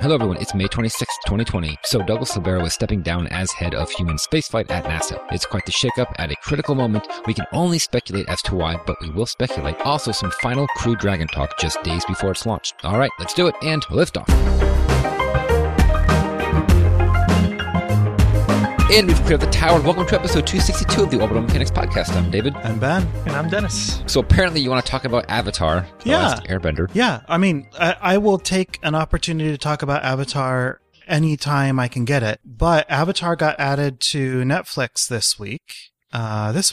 Hello everyone, it's May 26, 2020. So Doug Loverro is stepping down as head of human spaceflight at NASA. It's quite the shakeup at a critical moment. We can only speculate as to why, but we will speculate. Also some final Crew Dragon talk just days before it's launched. Alright, let's do it and lift off. And we've cleared the tower. Welcome to episode 262 of the Orbital Mechanics Podcast. I'm David. I'm Ben. And I'm Dennis. So apparently you want to talk about Avatar, the last Airbender. Yeah. I mean, I will take an opportunity to talk about Avatar anytime I can get it. But Avatar got added to Netflix this week. Last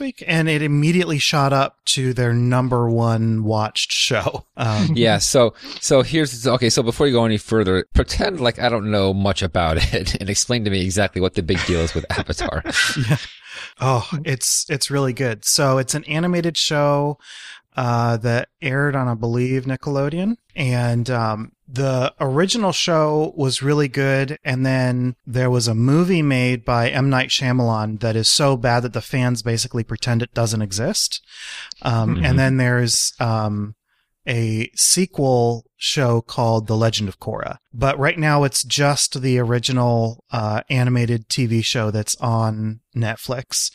week, and it immediately shot up to their number one watched show. Yeah. So here's, okay. So before you go any further, pretend like I don't know much about it and explain to me exactly what the big deal is with Avatar. Yeah. Oh, it's really good. So it's an animated show, that aired on, I believe, Nickelodeon. And, the original show was really good, and then there was a movie made by M. Night Shyamalan that is so bad that the fans basically pretend it doesn't exist. And then there's a sequel show called The Legend of Korra. But right now it's just the original animated TV show that's on Netflix.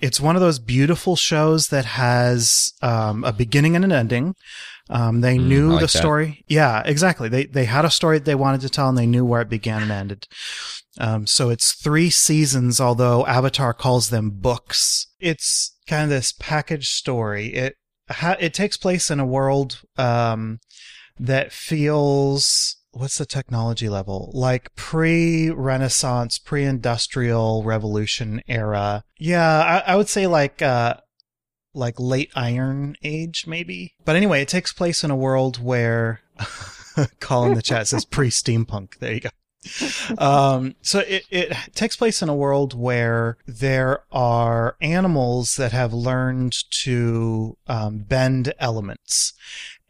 It's one of those beautiful shows that has a beginning and an ending. They knew the story. Yeah, exactly. They had a story that they wanted to tell, and they knew where it began and ended. So it's 3 seasons, although Avatar calls them books. It's kind of this package story. It takes place in a world, that feels, what's the technology level? Like pre-Renaissance, pre-industrial revolution era. Yeah, I would say like late Iron Age, maybe. But anyway, it takes place in a world where Colin in the chat says pre-steampunk. There you go. So it takes place in a world where there are animals that have learned to bend elements,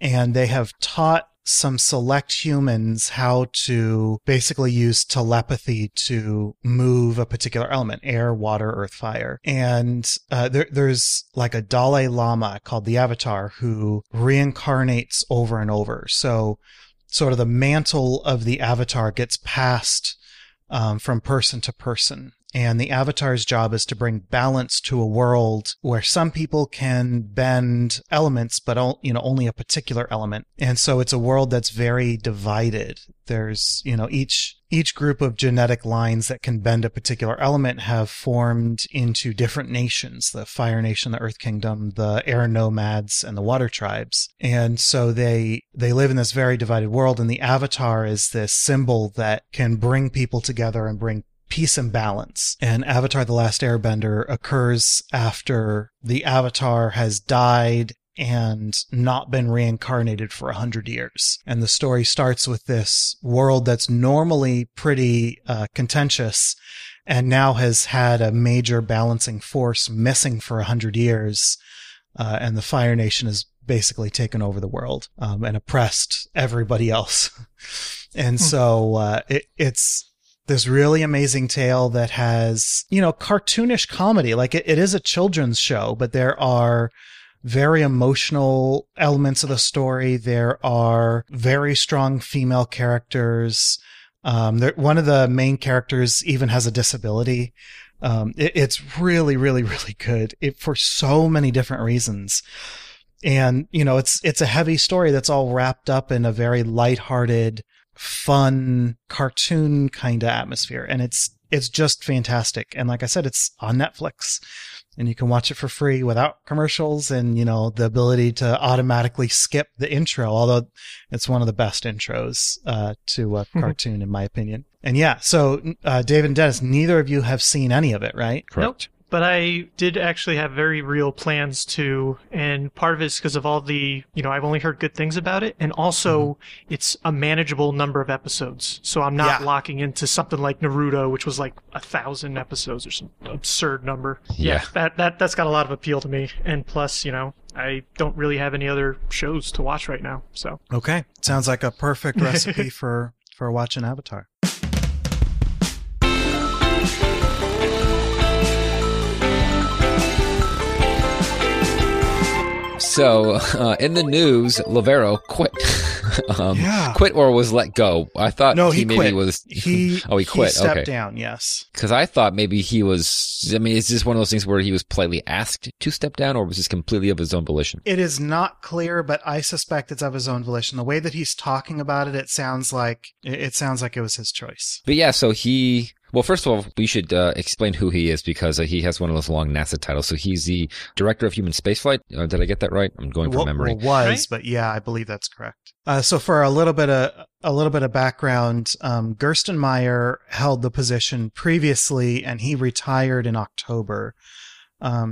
and they have taught some select humans how to basically use telepathy to move a particular element: air, water, earth, fire. And there's like a Dalai Lama called the Avatar who reincarnates over and over. So sort of the mantle of the Avatar gets passed from person to person. And the Avatar's job is to bring balance to a world where some people can bend elements, but only a particular element. And so it's a world that's very divided. There's, each group of genetic lines that can bend a particular element have formed into different nations: the Fire Nation, the Earth Kingdom, the Air Nomads, and the Water Tribes. And so they live in this very divided world. And the Avatar is this symbol that can bring people together and bring peace and balance. And Avatar: The Last Airbender occurs after the Avatar has died and not been reincarnated for 100 years. And the story starts with this world that's normally pretty contentious and now has had a major balancing force missing for 100 years. And the Fire Nation has basically taken over the world and oppressed everybody else. And so it's this really amazing tale that has, cartoonish comedy. Like it is a children's show, but there are very emotional elements of the story. There are very strong female characters. One of the main characters even has a disability. It's really, really, really good for so many different reasons. And, it's a heavy story that's all wrapped up in a very lighthearted, fun cartoon kind of atmosphere, and it's just fantastic. And like I said, it's on Netflix, and you can watch it for free without commercials, and the ability to automatically skip the intro, although it's one of the best intros to a cartoon in my opinion. And so Dave and Dennis, neither of you have seen any of it, right? Correct. Nope. But I did actually have very real plans to, and part of it is because of all the, I've only heard good things about it, and also it's a manageable number of episodes, so I'm not locking into something like Naruto, which was like 1,000 episodes or some absurd number. Yeah. That's got a lot of appeal to me, and plus, I don't really have any other shows to watch right now, so. Okay, sounds like a perfect recipe for watching Avatar. So, in the news, Loverro quit. quit or was let go? I thought no, he maybe quit. Was he quit. He stepped down, yes. Because I thought maybe he was, I mean, is this one of those things where he was politely asked to step down, or was this completely of his own volition? It is not clear, but I suspect it's of his own volition. The way that he's talking about it, it sounds like it was his choice. But yeah, so he... Well, first of all, we should explain who he is, because he has one of those long NASA titles. So he's the director of human spaceflight. Did I get that right? I'm going from memory. Was, right? But yeah, I believe that's correct. So for a little bit of background, Gerstenmaier held the position previously, and he retired in October.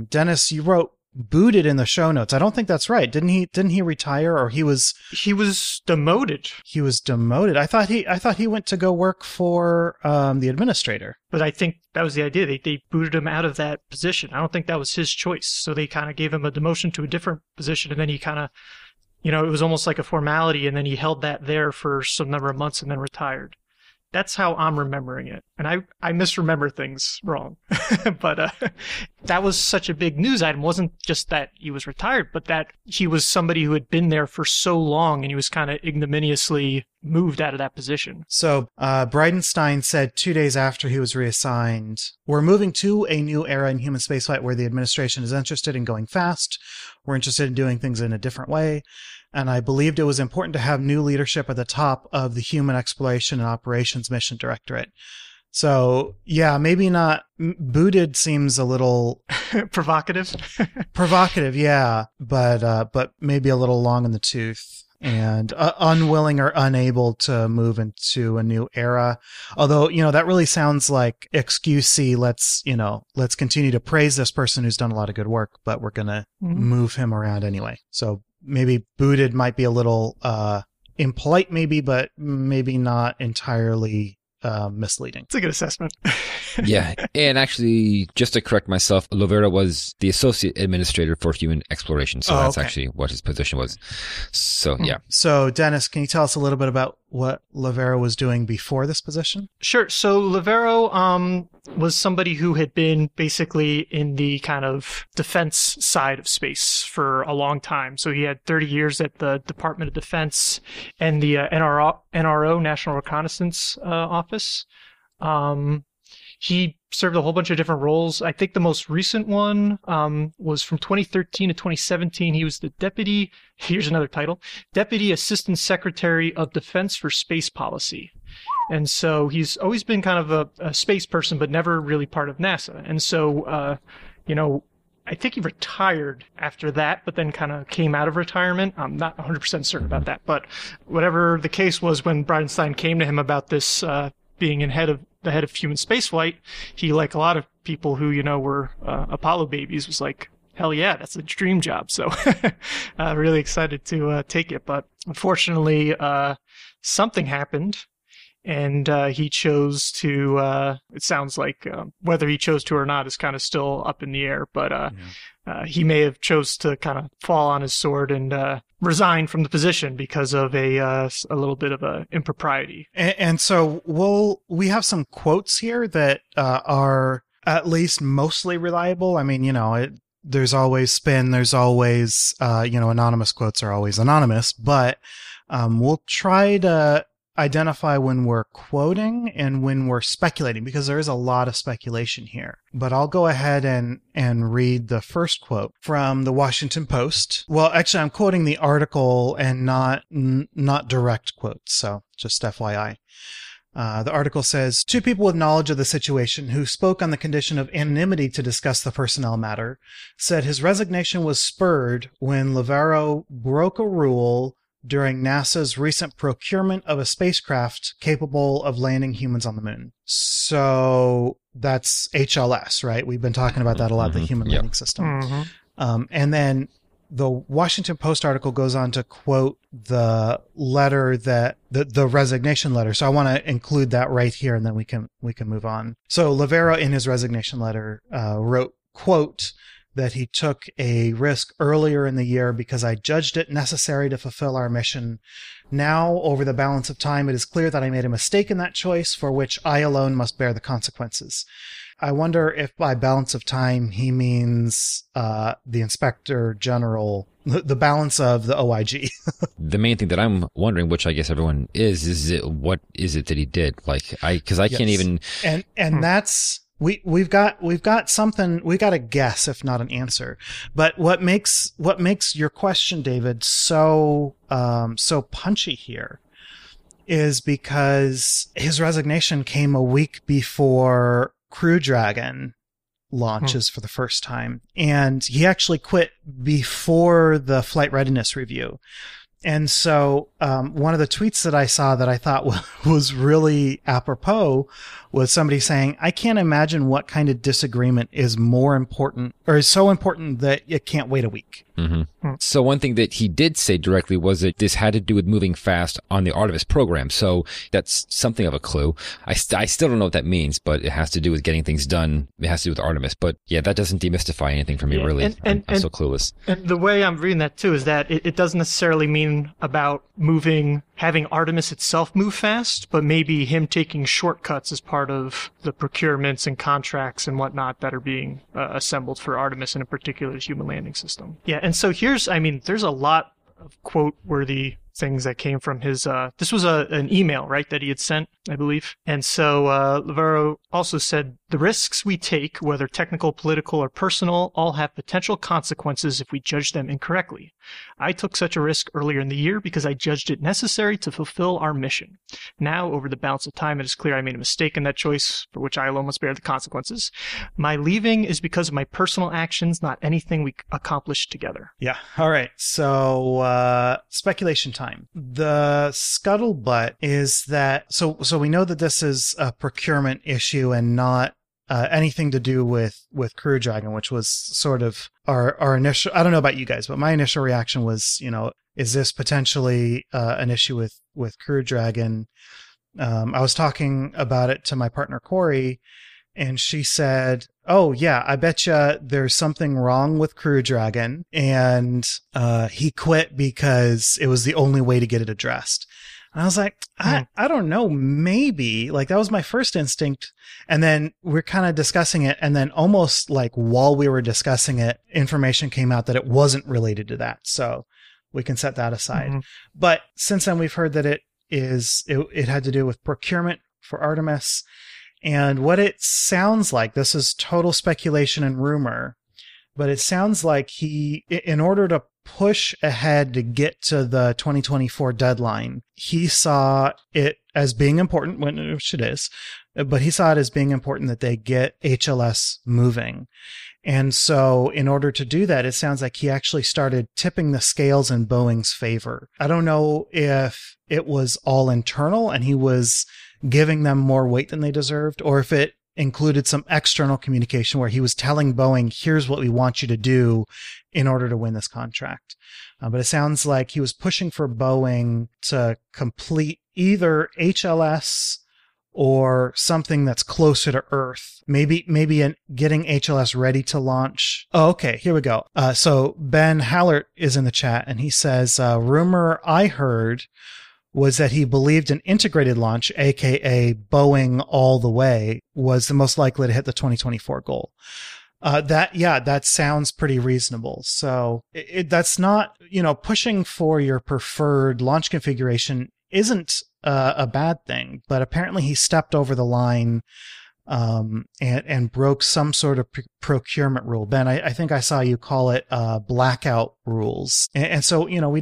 Dennis, you wrote booted in the show notes. I don't think that's right. Didn't he retire, or he was demoted? He was demoted. I thought he went to go work for the administrator. But I think that was the idea. They booted him out of that position. I don't think that was his choice. So they kind of gave him a demotion to a different position, and then he kind of, you know, it was almost like a formality, and then he held that there for some number of months and then retired. That's how I'm remembering it. And I misremember things wrong. But that was such a big news item. It wasn't just that he was retired, but that he was somebody who had been there for so long, and he was kind of ignominiously moved out of that position. So Bridenstine said 2 days after he was reassigned, "We're moving to a new era in human spaceflight where the administration is interested in going fast. We're interested in doing things in a different way. And I believed it was important to have new leadership at the top of the Human Exploration and Operations Mission Directorate." So, yeah, maybe not. Booted seems a little... provocative? Provocative, yeah. But maybe a little long in the tooth and unwilling or unable to move into a new era. Although, you know, that really sounds like excusey. Let's continue to praise this person who's done a lot of good work, but we're going to move him around anyway. So... maybe booted might be a little impolite, maybe, but maybe not entirely misleading. It's a good assessment. Yeah. And actually, just to correct myself, Loverro was the associate administrator for human exploration. So that's actually what his position was. So, yeah. So, Dennis, can you tell us a little bit about what Loverro was doing before this position? Sure. So, Loverro was somebody who had been basically in the kind of defense side of space for a long time. So, he had 30 years at the Department of Defense and the NRO, National Reconnaissance Office. He served a whole bunch of different roles. I think the most recent one was from 2013 to 2017. He was the deputy, here's another title, Deputy Assistant Secretary of Defense for Space Policy. And so he's always been kind of a space person, but never really part of NASA. And so, you know, I think he retired after that, but then kind of came out of retirement. I'm not 100% certain about that. But whatever the case was, when Bridenstine came to him about this being in the head of human spaceflight, he, like a lot of people who, you know, were Apollo babies, was like, hell yeah, that's a dream job. So really excited to take it. But unfortunately, something happened, and he chose to, it sounds like whether he chose to or not is kind of still up in the air, but he may have chose to kind of fall on his sword and resign from the position because of a little bit of a impropriety. And so we have some quotes here that are at least mostly reliable. I mean, you know, there's always spin. There's always, you know, anonymous quotes are always anonymous, but we'll try to identify when we're quoting and when we're speculating, because there is a lot of speculation here. But I'll go ahead and read the first quote from the Washington Post. Well, actually, I'm quoting the article and not direct quotes, so just FYI. The article says, "Two people with knowledge of the situation who spoke on the condition of anonymity to discuss the personnel matter said his resignation was spurred when Loverro broke a rule during NASA's recent procurement of a spacecraft capable of landing humans on the moon." So that's HLS, right? We've been talking about that a lot, the human landing system. And then the Washington Post article goes on to quote the letter that the resignation letter. So I want to include that right here, and then we can move on. So Loverro, in his resignation letter, wrote, quote, that he took a risk earlier in the year because I judged it necessary to fulfill our mission. Now, over the balance of time, it is clear that I made a mistake in that choice for which I alone must bear the consequences. I wonder if by balance of time he means the Inspector General the balance of the OIG. The main thing that I'm wondering, which I guess everyone is it, what is it that he did? Like because I yes. can't even. And that's we've got something. We've got a guess, if not an answer. But what makes your question, David, so punchy here is because his resignation came a week before Crew Dragon launches for the first time. And he actually quit before the flight readiness review. And so one of the tweets that I saw that I thought was really apropos was somebody saying, I can't imagine what kind of disagreement is more important or is so important that it can't wait a week. Mm-hmm. Mm. So one thing that he did say directly was that this had to do with moving fast on the Artemis program. So that's something of a clue. I still don't know what that means, but it has to do with getting things done. It has to do with Artemis. But yeah, that doesn't demystify anything for me, really. I'm so clueless. And the way I'm reading that, too, is that it doesn't necessarily mean about having Artemis itself move fast, but maybe him taking shortcuts as part of the procurements and contracts and whatnot that are being assembled for Artemis, and in particular the human landing system. Yeah, and so there's a lot of quote-worthy things that came from his, this was an email, right, that he had sent, I believe. And so Loverro also said, the risks we take, whether technical, political, or personal, all have potential consequences if we judge them incorrectly. I took such a risk earlier in the year because I judged it necessary to fulfill our mission. Now, over the balance of time, it is clear I made a mistake in that choice, for which I alone must bear the consequences. My leaving is because of my personal actions, not anything we accomplished together. Yeah. All right. So speculation time. The scuttlebutt is that so we know that this is a procurement issue and not anything to do with Crew Dragon, which was sort of our initial. I don't know about you guys, but my initial reaction was, is this potentially an issue with Crew Dragon? I was talking about it to my partner Corey, and she said, "Oh yeah, I bet you there's something wrong with Crew Dragon, and he quit because it was the only way to get it addressed." And I was like, I don't know, maybe. Like, that was my first instinct. And then we're kind of discussing it. And then almost like while we were discussing it, information came out that it wasn't related to that. So we can set that aside. Mm-hmm. But since then, we've heard that it had to do with procurement for Artemis. And what it sounds like, this is total speculation and rumor, but it sounds like he, in order to push ahead to get to the 2024 deadline, he saw it as being important, which it is, but he saw it as being important that they get HLS moving. And so in order to do that, it sounds like he actually started tipping the scales in Boeing's favor. I don't know if it was all internal and he was giving them more weight than they deserved, or if it included some external communication where he was telling Boeing, here's what we want you to do in order to win this contract. But it sounds like he was pushing for Boeing to complete either HLS or something that's closer to Earth, maybe in getting HLS ready to launch. Oh, okay, here we go. So Ben Hallert is in the chat, and he says, rumor I heard was that he believed an integrated launch, aka Boeing all the way, was the most likely to hit the 2024 goal. That sounds pretty reasonable. So that's not, pushing for your preferred launch configuration isn't a bad thing, but apparently he stepped over the line and broke some sort of procurement rule. Ben, I think I saw you call it blackout rules. And so, we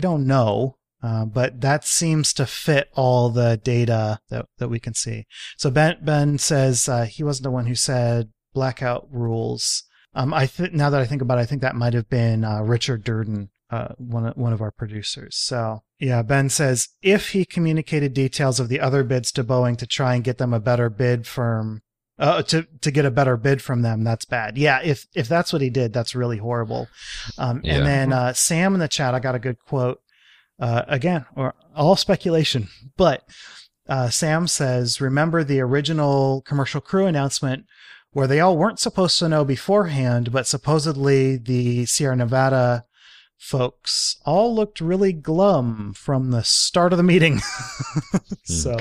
don't know. But that seems to fit all the data that we can see. So Ben says he wasn't the one who said blackout rules. Now that I think about it, I think that might have been Richard Durden, one of our producers. So yeah, Ben says if he communicated details of the other bids to Boeing to try and get them a better bid firm. To get a better bid from them, that's bad. Yeah, if that's what he did, that's really horrible. Yeah. And then Sam in the chat, I got a good quote. Again, or all speculation, but Sam says, remember the original Commercial Crew announcement where they all weren't supposed to know beforehand, but supposedly the Sierra Nevada folks all looked really glum from the start of the meeting. So,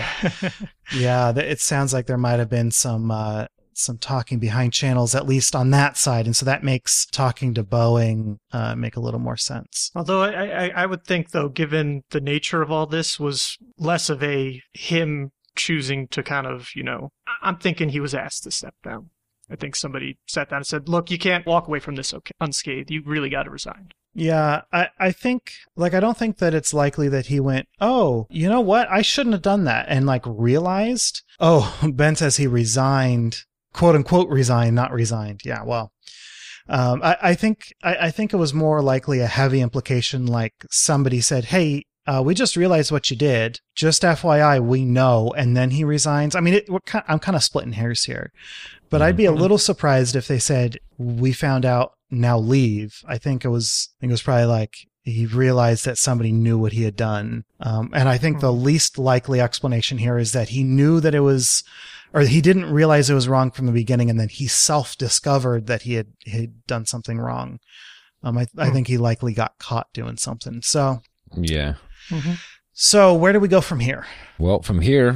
yeah, it sounds like there might have been some some talking behind channels, at least on that side. And so that makes talking to Boeing make a little more sense. Although I would think, though, given the nature of all this, was less of a him choosing to kind of, you know, I'm thinking he was asked to step down. I think somebody sat down and said, look, you can't walk away from this unscathed. You really got to resign. Yeah, I think, like, I don't think that it's likely that he went, oh, you know what? I shouldn't have done that. And, like, realized, oh, Ben says he resigned, quote unquote, resigned, not resigned. Yeah, well, I think it was more likely a heavy implication, like somebody said, hey, we just realized what you did. Just FYI, we know. And then he resigns. I mean, I'm kind of splitting hairs here, but I'd be a little surprised if they said, we found out, now leave. I think it was probably like he realized that somebody knew what he had done. And I think the least likely explanation here is that he knew that it was, or he didn't realize it was wrong from the beginning. And then he self-discovered that he had done something wrong. I think he likely got caught doing something. So, yeah. Mm-hmm. So where do we go from here? Well, from here,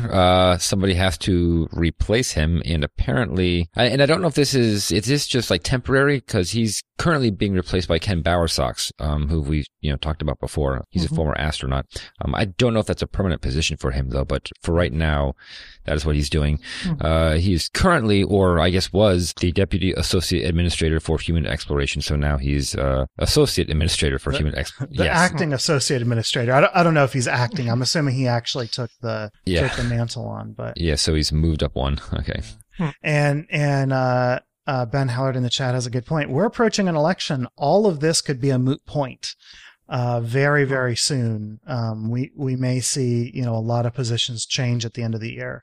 somebody has to replace him, and apparently, and I don't know if is this just like temporary, because he's currently being replaced by Ken Bowersox, who we talked about before. He's a former astronaut. I don't know if that's a permanent position for him though, but for right now, that is what he's doing. He's currently, or I guess was, the Deputy Associate Administrator for Human Exploration. So now he's Associate Administrator for Human Exploration. The acting Associate Administrator. I don't know if he's acting. I'm assuming he actually took the mantle on, but yeah, so he's moved up one. Okay. And Ben Hallert in the chat has a good point. We're approaching an election. All of this could be a moot point very, very soon. We may see a lot of positions change at the end of the year.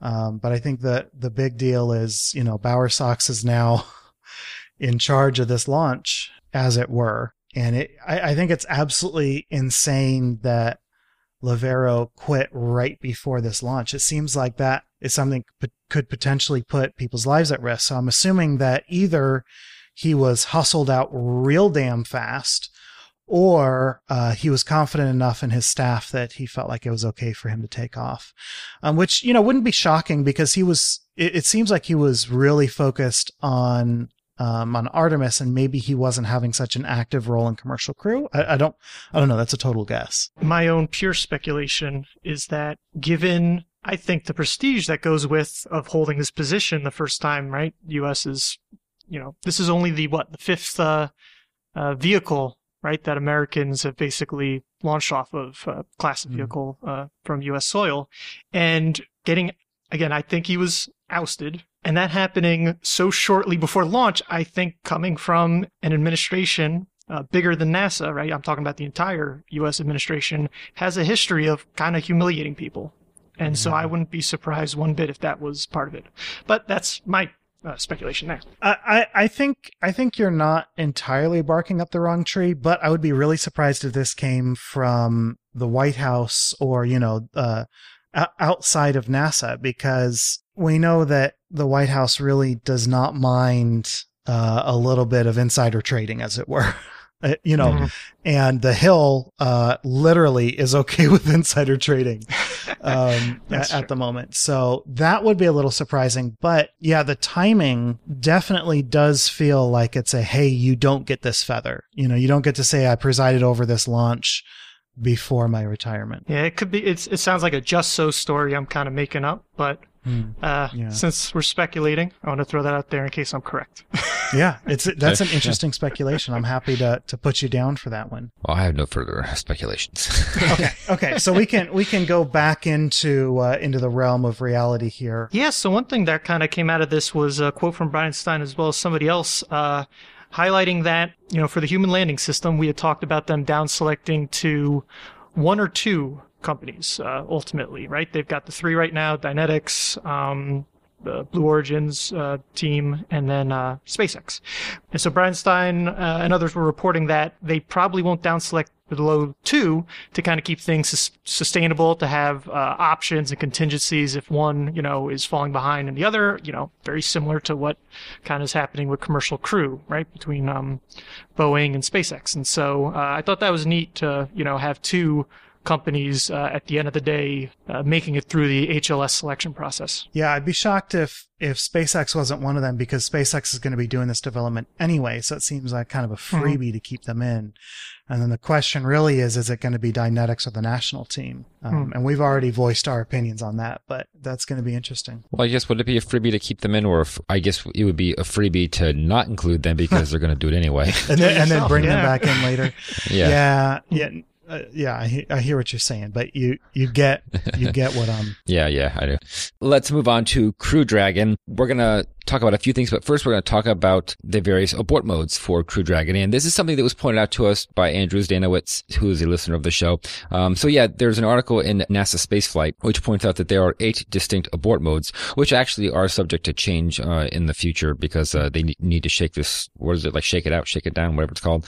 But I think that the big deal is Bowersox is now in charge of this launch, as it were, and I think it's absolutely insane that Loverro quit right before this launch. It seems like that is something could potentially put people's lives at risk. So I'm assuming that either he was hustled out real damn fast, or he was confident enough in his staff that he felt like it was okay for him to take off, which wouldn't be shocking, because he was. It seems like he was really focused on Artemis, and maybe he wasn't having such an active role in Commercial Crew. I don't know. That's a total guess. My own pure speculation is that, given, I think, the prestige that goes with of holding this position the first time, right? U.S. is, this is only the fifth vehicle, right, that Americans have basically launched off of, class of vehicle from U.S. soil, and getting, again, I think he was ousted. And that happening so shortly before launch, I think, coming from an administration bigger than NASA, right? I'm talking about the entire U.S. administration, has a history of kind of humiliating people. And so I wouldn't be surprised one bit if that was part of it. But that's my speculation there. I think you're not entirely barking up the wrong tree, but I would be really surprised if this came from the White House or, outside of NASA, because we know that the White House really does not mind a little bit of insider trading, as it were, and the Hill literally is okay with insider trading at the moment. So that would be a little surprising. But yeah, the timing definitely does feel like it's a, hey, you don't get this feather. You don't get to say I presided over this launch before my retirement. Yeah, it could be. It sounds like a just so story I'm kind of making up, but since we're speculating, I want to throw that out there in case I'm correct. Yeah, that's an interesting speculation. I'm happy to put you down for that one. Well, I have no further speculations. Okay. So we can go back into the realm of reality here. Yeah. So one thing that kind of came out of this was a quote from Bridenstine, as well as somebody else, highlighting that for the human landing system, we had talked about them down selecting to one or two companies ultimately, right? They've got the three right now: Dynetics, the Blue Origin's team, and then SpaceX. And so Bridenstine and others were reporting that they probably won't down select below two to kind of keep things sustainable, to have options and contingencies if one is falling behind and the other, very similar to what kind of is happening with Commercial Crew, right, between Boeing and SpaceX. And so I thought that was neat to have two companies at the end of the day making it through the HLS selection process. Yeah, I'd be shocked if SpaceX wasn't one of them, because SpaceX is going to be doing this development anyway, so it seems like kind of a freebie to keep them in. And then the question really is it going to be Dynetics or the national team? And we've already voiced our opinions on that, but that's going to be interesting. Well, I guess, would it be a freebie to keep them in, or I guess it would be a freebie to not include them because they're going to do it anyway. and then bring them back in later. Yeah. I hear what you're saying, but you get what I'm... Yeah, I do. Let's move on to Crew Dragon. We're going to talk about a few things, but first we're going to talk about the various abort modes for Crew Dragon. And this is something that was pointed out to us by Andrew Zdanowicz, who is a listener of the show. There's an article in NASA Spaceflight, which points out that there are 8 distinct abort modes, which actually are subject to change in the future because they need to shake this, what is it, like shake it out, shake it down, whatever it's called.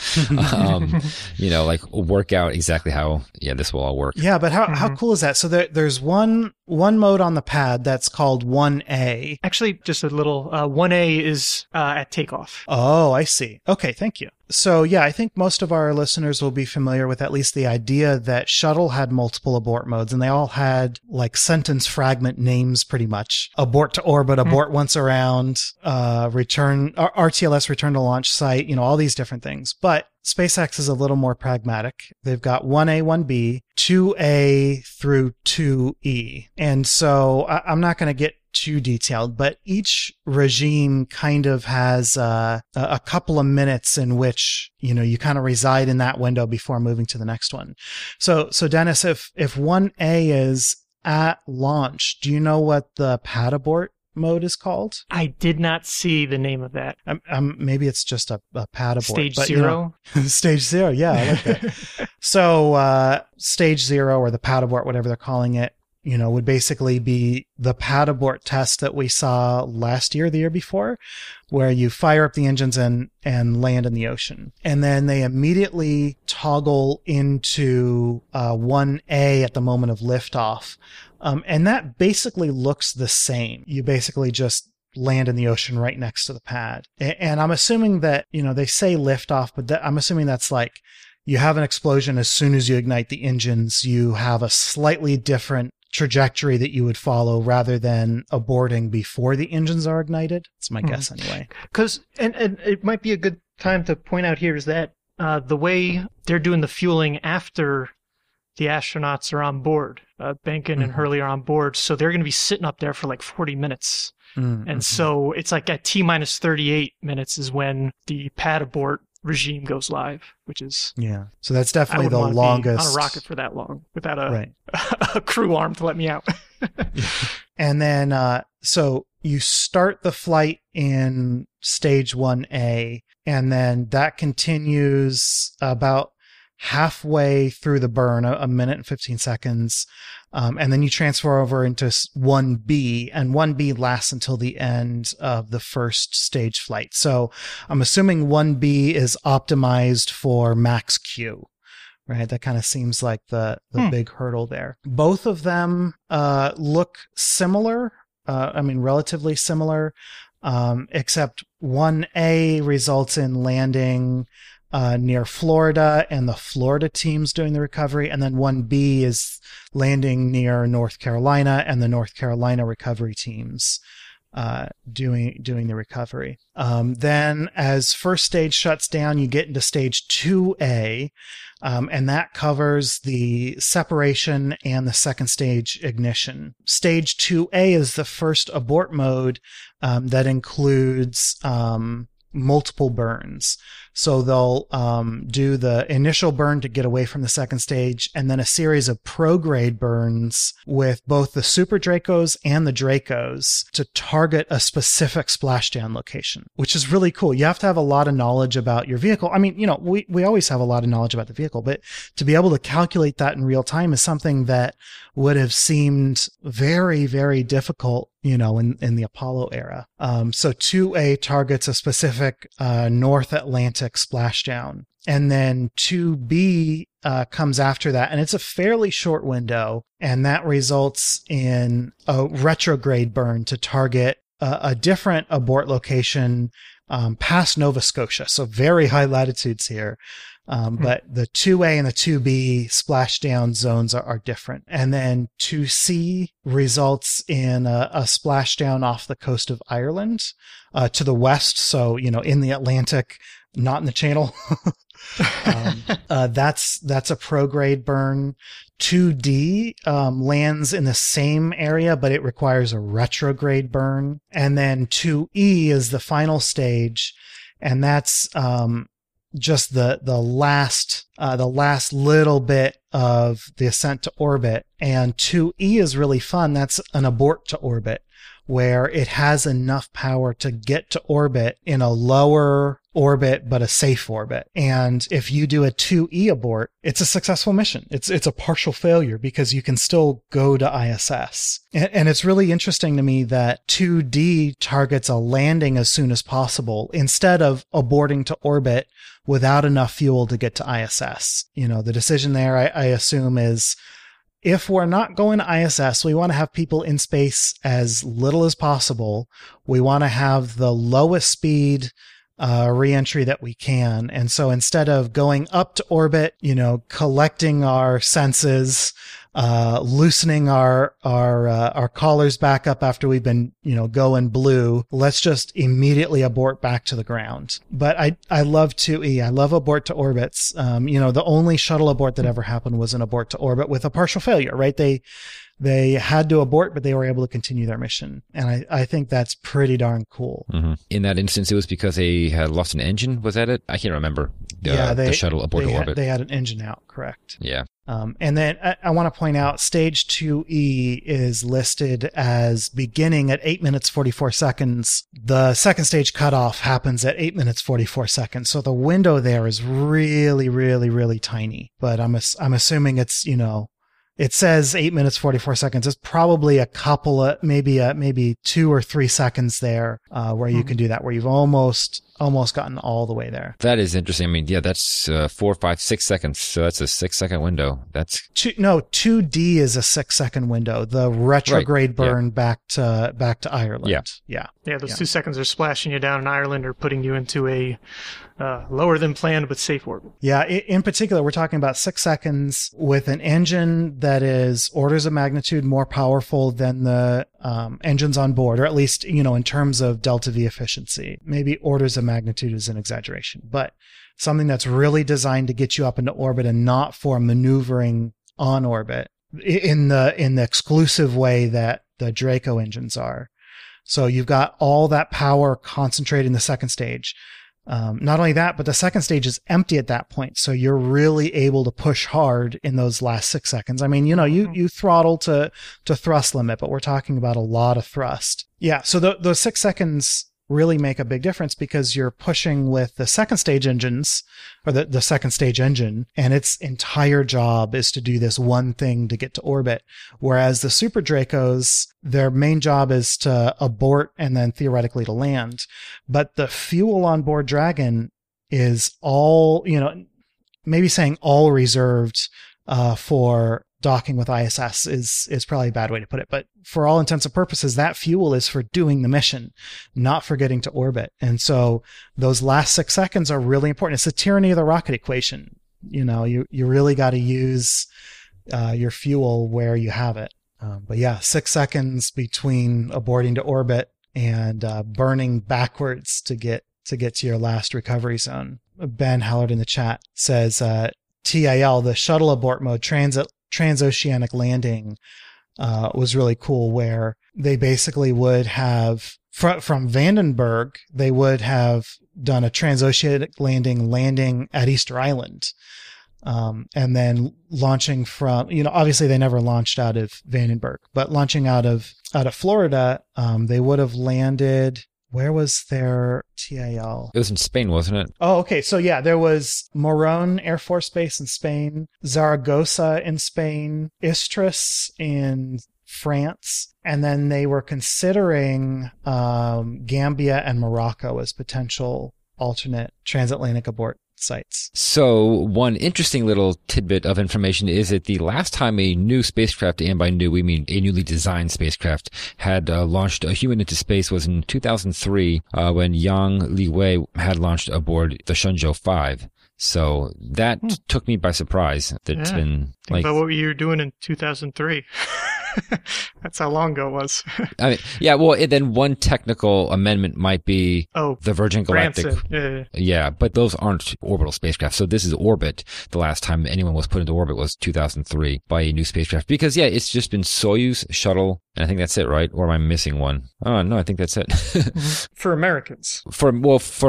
Like work out exactly how this will all work. Yeah, but how cool is that? So there's one mode on the pad that's called 1A. Actually, just a little... 1A is at takeoff. Oh, I see. Okay, thank you. So yeah, I think most of our listeners will be familiar with at least the idea that Shuttle had multiple abort modes, and they all had like sentence fragment names pretty much. Abort to orbit, abort once around, return, RTLS, return to launch site, all these different things. But SpaceX is a little more pragmatic. They've got 1A, 1B, 2A through 2E. And so I'm not going to get too detailed, but each regime kind of has a couple of minutes in which you kind of reside in that window before moving to the next one. So Dennis, if 1A is at launch, do you know what the pad abort mode is called? I did not see the name of that. Maybe it's just a pad abort. Stage zero. Stage zero. Yeah, I like that. So stage zero, or the pad abort, whatever they're calling it, would basically be the pad abort test that we saw last year, the year before, where you fire up the engines and land in the ocean. And then they immediately toggle into 1A at the moment of liftoff. And that basically looks the same. You basically just land in the ocean right next to the pad. And I'm assuming that, they say liftoff, but I'm assuming that's like you have an explosion as soon as you ignite the engines. You have a slightly different trajectory that you would follow rather than aborting before the engines are ignited. That's my guess anyway. Because, and it might be a good time to point out here is that the way they're doing the fueling after the astronauts are on board, Behnken and Hurley are on board, so they're going to be sitting up there for like 40 minutes. And so it's like at T minus 38 minutes is when the pad abort regime goes live, which is so that's definitely the longest. On a rocket for that long without a crew arm to let me out. And then so you start the flight in stage 1A, and then that continues about halfway through the burn, a minute and 15 seconds. And then you transfer over into 1B, and 1B lasts until the end of the first stage flight. So I'm assuming 1B is optimized for max Q, right? That kind of seems like the big hurdle there. Both of them look similar, relatively similar, except 1A results in landing near Florida and the Florida teams doing the recovery. And then 1B is landing near North Carolina and the North Carolina recovery teams doing the recovery. Then as first stage shuts down, you get into stage 2A, and that covers the separation and the second stage ignition. Stage 2A is the first abort mode that includes multiple burns. So they'll do the initial burn to get away from the second stage, and then a series of prograde burns with both the Super Dracos and the Dracos to target a specific splashdown location, which is really cool. You have to have a lot of knowledge about your vehicle. I mean, we always have a lot of knowledge about the vehicle, but to be able to calculate that in real time is something that would have seemed very, very difficult, in the Apollo era. So 2A targets a specific North Atlantic splashdown. And then 2B comes after that, and it's a fairly short window, and that results in a retrograde burn to target a different abort location past Nova Scotia, so very high latitudes here, But the 2A and the 2B splashdown zones are different. And then 2C results in a splashdown off the coast of Ireland, to the west. So, you know, in the Atlantic, not in the channel. That's a prograde burn. 2D lands in the same area, but it requires a retrograde burn. And then 2E is the final stage. And that's just the last little bit of the ascent to orbit. And 2E is really fun. That's an abort to orbit, where it has enough power to get to orbit in a lower orbit, but a safe orbit. And if you do a 2E abort, it's a successful mission. It's a partial failure because you can still go to ISS. And it's really interesting to me that 2D targets a landing as soon as possible instead of aborting to orbit without enough fuel to get to ISS. You know, the decision there, I assume, is if we're not going to ISS, we want to have people in space as little as possible. We want to have the lowest speed reentry that we can. And so instead of going up to orbit, you know, collecting our senses, loosening our collars back up after we've been, you know, going blue, let's just immediately abort back to the ground. But I love 2E. I love abort to orbits. You know, the only shuttle abort that ever happened was an abort to orbit with a partial failure, right? They had to abort, but they were able to continue their mission. And I think that's pretty darn cool. Mm-hmm. In that instance, it was because they had lost an engine. Was that it? I can't remember. The shuttle abort to orbit. They had an engine out, correct. Yeah. And then I want to point out stage 2E is listed as beginning at 8 minutes, 44 seconds. The second stage cutoff happens at 8 minutes, 44 seconds. So the window there is really, really, really tiny. But I'm assuming it's, you know, it says 8 minutes, 44 seconds. It's probably a couple of, maybe 2 or 3 seconds there, where you can do that, where you've almost gotten all the way there. That is interesting. I mean, yeah, that's 4, 5, 6 seconds. So that's a 6-second window. That's 2D is a 6-second window. The retrograde burn back to Ireland. Yeah. Those 2 seconds are splashing you down in Ireland or putting you into a lower than planned but safe orbit. Yeah. In particular, we're talking about 6 seconds with an engine that is orders of magnitude more powerful than the engines on board, or at least, you know, in terms of delta V efficiency. Maybe orders of magnitude is an exaggeration, but something that's really designed to get you up into orbit and not for maneuvering on orbit in the exclusive way that the Draco engines are. So you've got all that power concentrated in the second stage. Not only that, but the second stage is empty at that point. So you're really able to push hard in those last 6 seconds. I mean, you know, you throttle to thrust limit, but we're talking about a lot of thrust. Yeah. So those 6 seconds really make a big difference because you're pushing with the second stage engines or the second stage engine, and its entire job is to do this one thing to get to orbit. Whereas the Super Dracos, their main job is to abort and then theoretically to land. But the fuel on board Dragon is all, you know, maybe saying all reserved for docking with ISS is probably a bad way to put it. But for all intents and purposes, that fuel is for doing the mission, not for getting to orbit. And so those last 6 seconds are really important. It's the tyranny of the rocket equation. You know, you really got to use your fuel where you have it. But yeah, 6 seconds between aborting to orbit and burning backwards to get to your last recovery zone. Ben Hallert in the chat says, TIL, the shuttle abort mode, transoceanic landing was really cool, where they basically would have from Vandenberg, they would have done a transoceanic landing at Easter Island, and then launching from, you know, obviously they never launched out of Vandenberg, but launching out of Florida, they would have landed. Where was their TAL? It was in Spain, wasn't it? Oh, okay. So yeah, there was Morón Air Force Base in Spain, Zaragoza in Spain, Istres in France, and then they were considering Gambia and Morocco as potential alternate transatlantic abort sites. So one interesting little tidbit of information is that the last time a new spacecraft, and by new we mean a newly designed spacecraft, had launched a human into space was in 2003 when Yang Liwei had launched aboard the Shenzhou 5. So that took me by surprise. That's been like, think about what you were doing in 2003. That's how long ago it was. I mean, yeah, well, then one technical amendment might be the Virgin Galactic. Yeah, but those aren't orbital spacecraft. So this is orbit. The last time anyone was put into orbit was 2003 by a new spacecraft. Because, yeah, it's just been Soyuz, Shuttle, and I think that's it, right? Or am I missing one? Oh, no, I think that's it. For Americans. For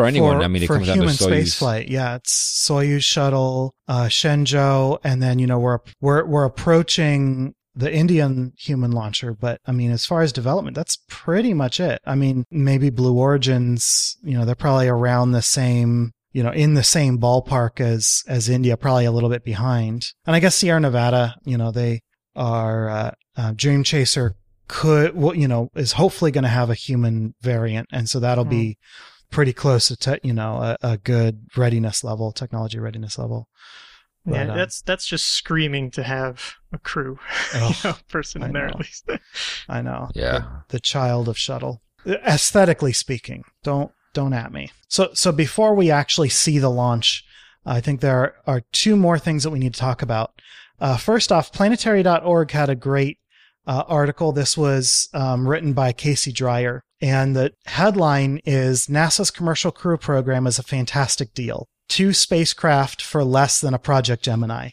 anyone. I mean, it comes down to Soyuz. For human spaceflight, yeah. It's Soyuz, Shuttle, Shenzhou, and then, you know, we're approaching the Indian human launcher, but I mean, as far as development, that's pretty much it. I mean, maybe Blue Origin's, you know, they're probably around the same, you know, in the same ballpark as India, probably a little bit behind. And I guess Sierra Nevada, you know, they are, Dream Chaser is hopefully going to have a human variant. And so that'll be pretty close to, a good readiness level, technology readiness level. But, yeah, that's just screaming to have a crew person in there, at least. I know. Yeah. The child of Shuttle. Aesthetically speaking, don't at me. So before we actually see the launch, I think there are two more things that we need to talk about. First off, planetary.org had a great article. This was written by Casey Dreier, and the headline is NASA's Commercial Crew Program is a Fantastic Deal. 2 spacecraft for less than a Project Gemini.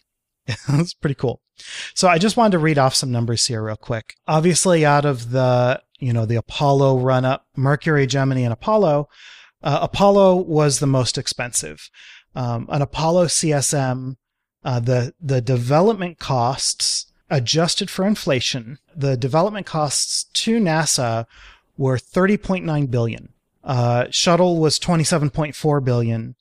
That's pretty cool. So I just wanted to read off some numbers here real quick. Obviously, out of the Apollo run-up, Mercury, Gemini, and Apollo, Apollo was the most expensive. An Apollo CSM, the development costs adjusted for inflation, the development costs to NASA were $30.9 billion. Shuttle was $27.4 billion.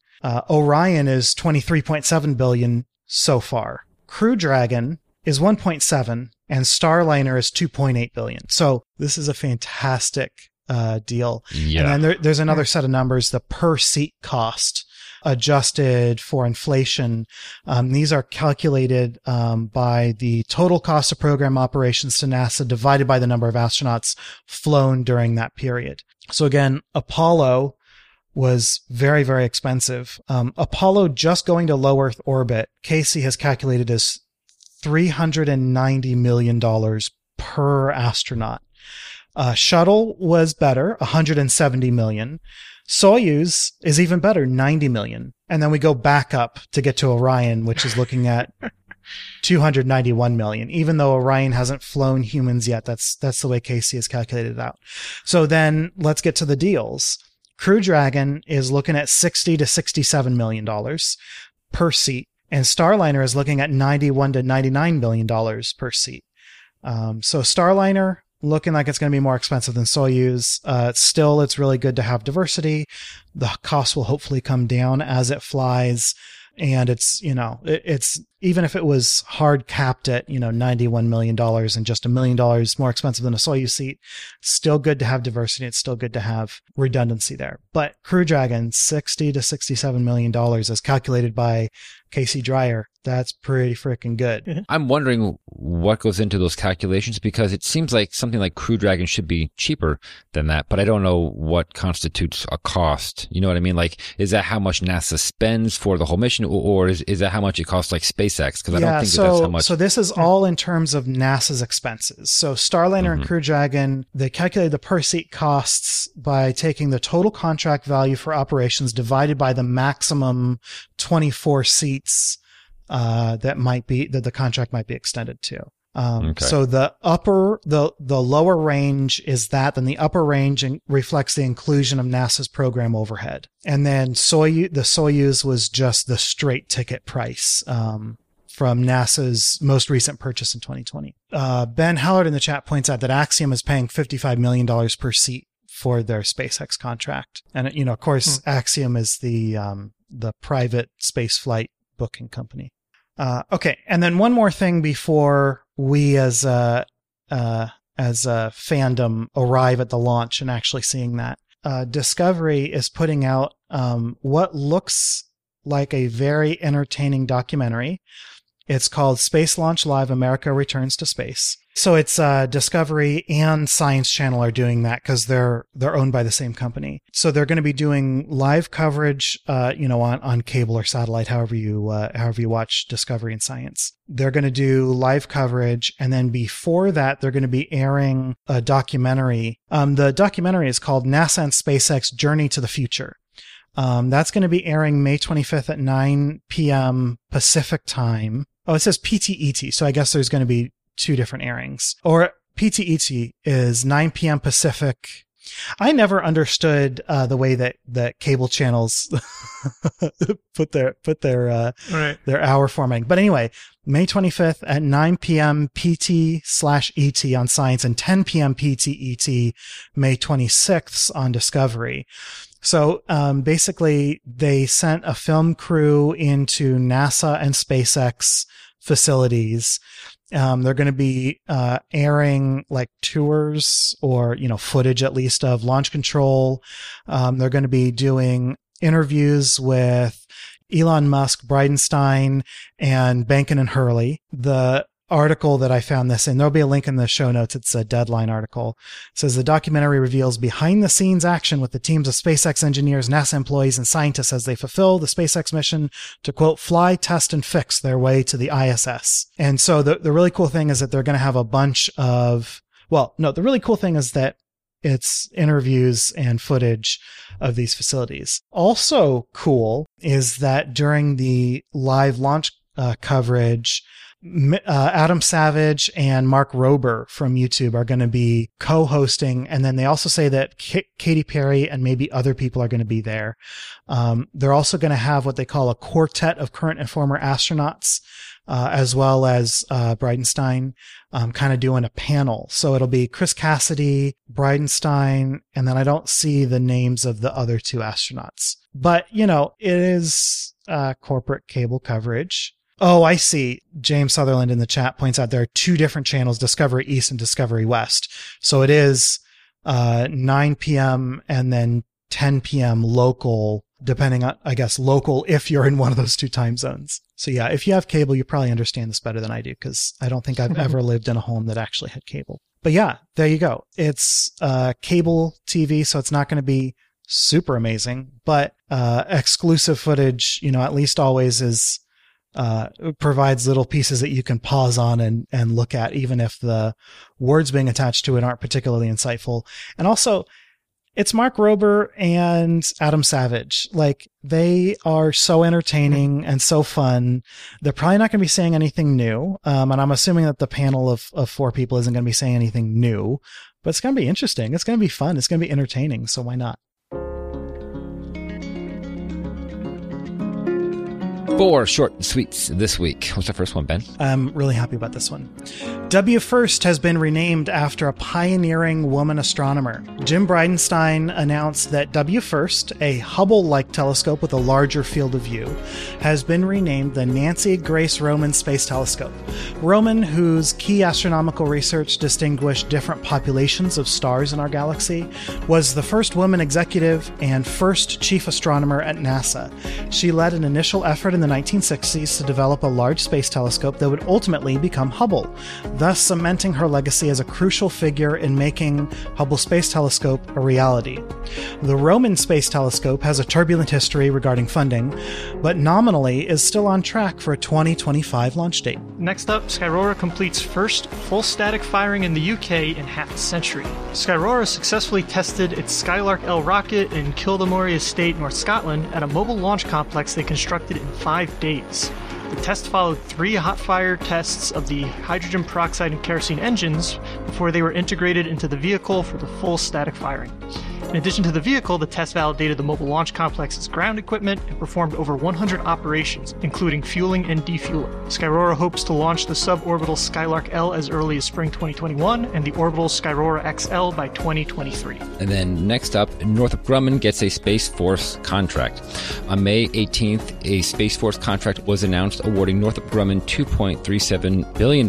Orion is $23.7 billion so far. Crew Dragon is $1.7 and Starliner is $2.8 billion. So this is a fantastic deal. Yeah. And then there's another set of numbers, the per seat cost adjusted for inflation. These are calculated by the total cost of program operations to NASA divided by the number of astronauts flown during that period. So again, Apollo was very, very expensive. Apollo just going to low Earth orbit, Casey has calculated as $390 million per astronaut. Shuttle was better, $170 million. Soyuz is even better, $90 million. And then we go back up to get to Orion, which is looking at $291 million. Even though Orion hasn't flown humans yet, that's the way Casey has calculated it out. So then let's get to the deals. Crew Dragon is looking at $60 to $67 million per seat, and Starliner is looking at $91 to $99 million per seat. So Starliner looking like it's going to be more expensive than Soyuz. Still, it's really good to have diversity. The cost will hopefully come down as it flies. And it's, you know, it's even if it was hard capped at, you know, $91 million and just $1 million more expensive than a Soyuz seat, still good to have diversity. It's still good to have redundancy there. But Crew Dragon, $60 to $67 million as calculated by Casey Dreier. That's pretty freaking good. I'm wondering what goes into those calculations because it seems like something like Crew Dragon should be cheaper than that, but I don't know what constitutes a cost. You know what I mean? Like, is that how much NASA spends for the whole mission, or is that how much it costs like SpaceX? Because I don't think that's how much. So this is all in terms of NASA's expenses. So Starliner and Crew Dragon, they calculated the per seat costs by taking the total contract value for operations divided by the maximum 24 seats that the contract might be extended to. So the lower range is that, then the upper range reflects the inclusion of NASA's program overhead. And then the Soyuz was just the straight ticket price, from NASA's most recent purchase in 2020. Ben Hallert in the chat points out that Axiom is paying $55 million per seat for their SpaceX contract. And, you know, of course, Axiom is the private space flight booking company. Okay. And then one more thing before we as a fandom arrive at the launch and actually seeing that. Discovery is putting out what looks like a very entertaining documentary It's called Space Launch Live: America Returns to Space. So it's Discovery and Science Channel are doing that because they're owned by the same company. So they're going to be doing live coverage, on cable or satellite, however you watch Discovery and Science. They're going to do live coverage, and then before that, they're going to be airing a documentary. The documentary is called NASA and SpaceX: Journey to the Future. That's going to be airing May 25th at 9 p.m. Pacific time. Oh, it says PTET, so I guess there's going to be two different airings. Or PTET is 9 p.m. Pacific. I never understood the way that cable channels put their right. their hour formatting. But anyway, May 25th at 9 p.m. PT/ET on Science and 10 p.m. PTET May 26th on Discovery. So basically, they sent a film crew into NASA and SpaceX facilities. They're going to be airing like tours or, footage at least of launch control. They're going to be doing interviews with Elon Musk, Bridenstine, and Behnken and Hurley. The article that I found this in, there'll be a link in the show notes. It's a Deadline article. It says the documentary reveals behind the scenes action with the teams of SpaceX engineers, NASA employees, and scientists as they fulfill the SpaceX mission to, quote, fly, test, and fix their way to the ISS. And so the really cool thing is that they're going to have the really cool thing is that it's interviews and footage of these facilities. Also cool is that during the live launch coverage, Adam Savage and Mark Rober from YouTube are going to be co-hosting. And then they also say that Katy Perry and maybe other people are going to be there. They're also going to have what they call a quartet of current and former astronauts, as well as Bridenstine, kind of doing a panel. So it'll be Chris Cassidy, Bridenstine, and then I don't see the names of the other two astronauts. But, it is corporate cable coverage. Oh, I see. James Sutherland in the chat points out there are two different channels, Discovery East and Discovery West. So it is 9 p.m. and then 10 p.m. local, depending on, I guess, local if you're in one of those two time zones. So yeah, if you have cable, you probably understand this better than I do because I don't think I've ever lived in a home that actually had cable. But yeah, there you go. It's cable TV, so it's not going to be super amazing, but exclusive footage, at least always is... provides little pieces that you can pause on and look at, even if the words being attached to it aren't particularly insightful. And also, it's Mark Rober and Adam Savage. Like, they are so entertaining and so fun. They're probably not going to be saying anything new. And I'm assuming that the panel of four people isn't going to be saying anything new, but it's going to be interesting. It's going to be fun. It's going to be entertaining. So why not? Four short and sweets this week. What's the first one, Ben? I'm really happy about this one. WFIRST has been renamed after a pioneering woman astronomer. Jim Bridenstine announced that WFIRST, a Hubble-like telescope with a larger field of view, has been renamed the Nancy Grace Roman Space Telescope. Roman, whose key astronomical research distinguished different populations of stars in our galaxy, was the first woman executive and first chief astronomer at NASA. She led an initial effort in the 1960s to develop a large space telescope that would ultimately become Hubble, thus cementing her legacy as a crucial figure in making Hubble Space Telescope a reality. The Roman Space Telescope has a turbulent history regarding funding, but nominally is still on track for a 2025 launch date. Next up, Skyrora completes first full static firing in the UK in half a century. Skyrora successfully tested its Skylark L rocket in Kildamore Estate, North Scotland, at a mobile launch complex they constructed in 5 days. The test followed 3 hot fire tests of the hydrogen peroxide and kerosene engines before they were integrated into the vehicle for the full static firing. In addition to the vehicle, the test validated the mobile launch complex's ground equipment and performed over 100 operations, including fueling and defueling. Skyrora hopes to launch the suborbital Skylark L as early as spring 2021 and the orbital Skyrora XL by 2023. And then next up, Northrop Grumman gets a Space Force contract. On May 18th, a Space Force contract was announced awarding Northrop Grumman $2.37 billion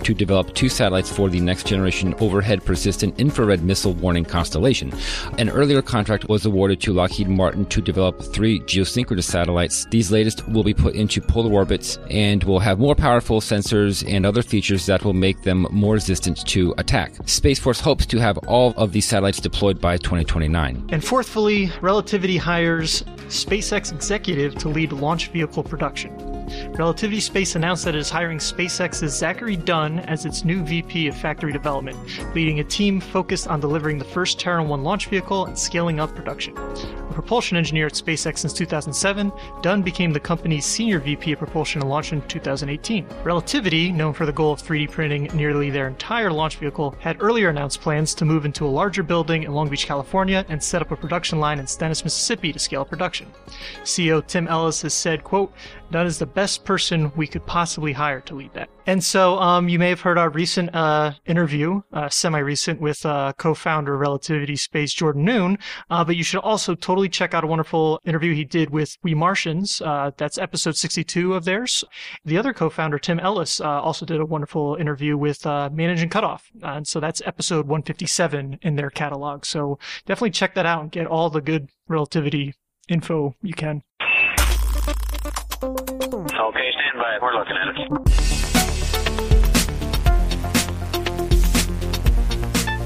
to develop 2 satellites for the next generation overhead persistent infrared missile warning constellation. An earlier contract was awarded to Lockheed Martin to develop 3 geosynchronous satellites. These latest will be put into polar orbits and will have more powerful sensors and other features that will make them more resistant to attack. Space Force hopes to have all of these satellites deployed by 2029. And fourthly, Relativity hires SpaceX executive to lead launch vehicle production. Relativity Space announced that it is hiring SpaceX's Zachary Dunn as its new VP of Factory Development, leading a team focused on delivering the first Terran-1 launch vehicle and scaling up production. A propulsion engineer at SpaceX since 2007, Dunn became the company's senior VP of propulsion and launch in 2018. Relativity, known for the goal of 3D printing nearly their entire launch vehicle, had earlier announced plans to move into a larger building in Long Beach, California, and set up a production line in Stennis, Mississippi to scale production. CEO Tim Ellis has said, quote, "Dunn is the best person we could possibly hire to lead that." And so you may have heard our recent interview, semi-recent, with co-founder Relativity Space, Jordan Noon, but you should also totally check out a wonderful interview he did with We Martians. That's episode 62 of theirs. The other co-founder, Tim Ellis, also did a wonderful interview with Manage and Cutoff, and so that's episode 157 in their catalog. So definitely check that out and get all the good Relativity info you can. Okay, stand by. We're looking at it.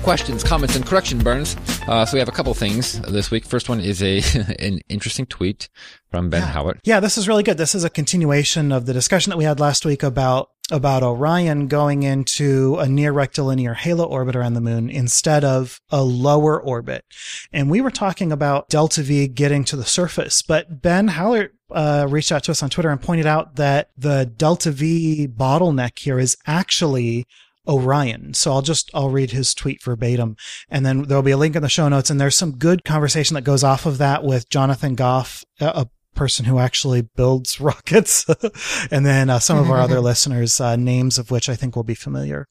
Questions, comments, and correction burns. So we have a couple things this week. First one is an interesting tweet from Ben Hallert. Yeah, this is really good. This is a continuation of the discussion that we had last week about Orion going into a near rectilinear halo orbit around the moon instead of a lower orbit. And we were talking about Delta V getting to the surface, but Ben Hallert reached out to us on Twitter and pointed out that the Delta V bottleneck here is actually Orion. So I'll read his tweet verbatim, and then there'll be a link in the show notes. And there's some good conversation that goes off of that with Jonathan Goff, a person who actually builds rockets, and then some of our other listeners, names of which I think will be familiar.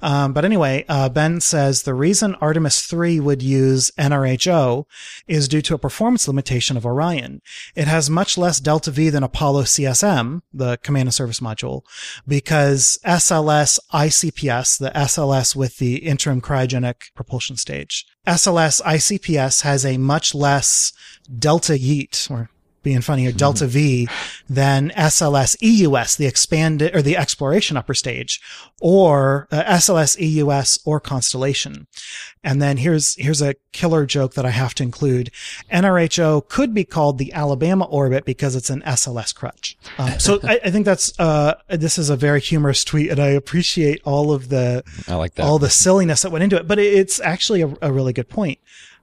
But anyway, Ben says the reason Artemis 3 would use NRHO is due to a performance limitation of Orion. It has much less Delta V than Apollo CSM, the command and service module, because SLS ICPS, the SLS with the interim cryogenic propulsion stage, SLS ICPS has a much less Delta Yeet, or being funny, or Delta V, than SLS EUS, the expanded or the exploration upper stage, or SLS EUS or Constellation. And then here's a killer joke that I have to include. NRHO could be called the Alabama orbit because it's an SLS crutch. So I think that's this is a very humorous tweet, and I appreciate all the silliness that went into it. But it's actually a really good point.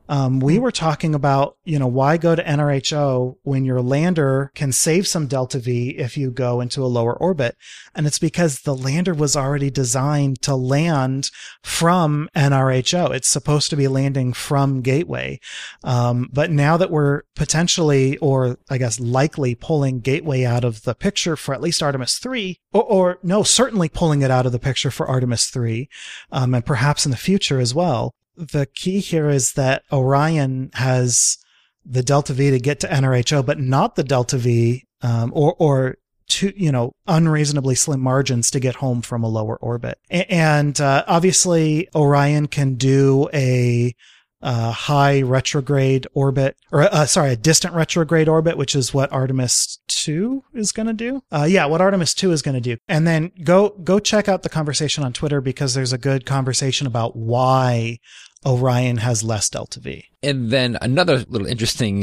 We were talking about, why go to NRHO when your lander can save some Delta V if you go into a lower orbit. And it's because the lander was already designed to land from NRHO. It's supposed to be landing from Gateway. But now that we're potentially, or I guess likely, pulling Gateway out of the picture for at least Artemis 3, certainly pulling it out of the picture for Artemis 3, and perhaps in the future as well. The key here is that Orion has the Delta V to get to NRHO, but not the Delta V, or to, unreasonably slim margins to get home from a lower orbit. And, obviously Orion can do a high retrograde orbit, or a distant retrograde orbit, which is what Artemis 2 is going to do. What Artemis 2 is going to do. And then go check out the conversation on Twitter, because there's a good conversation about why Orion has less Delta V. And then another little interesting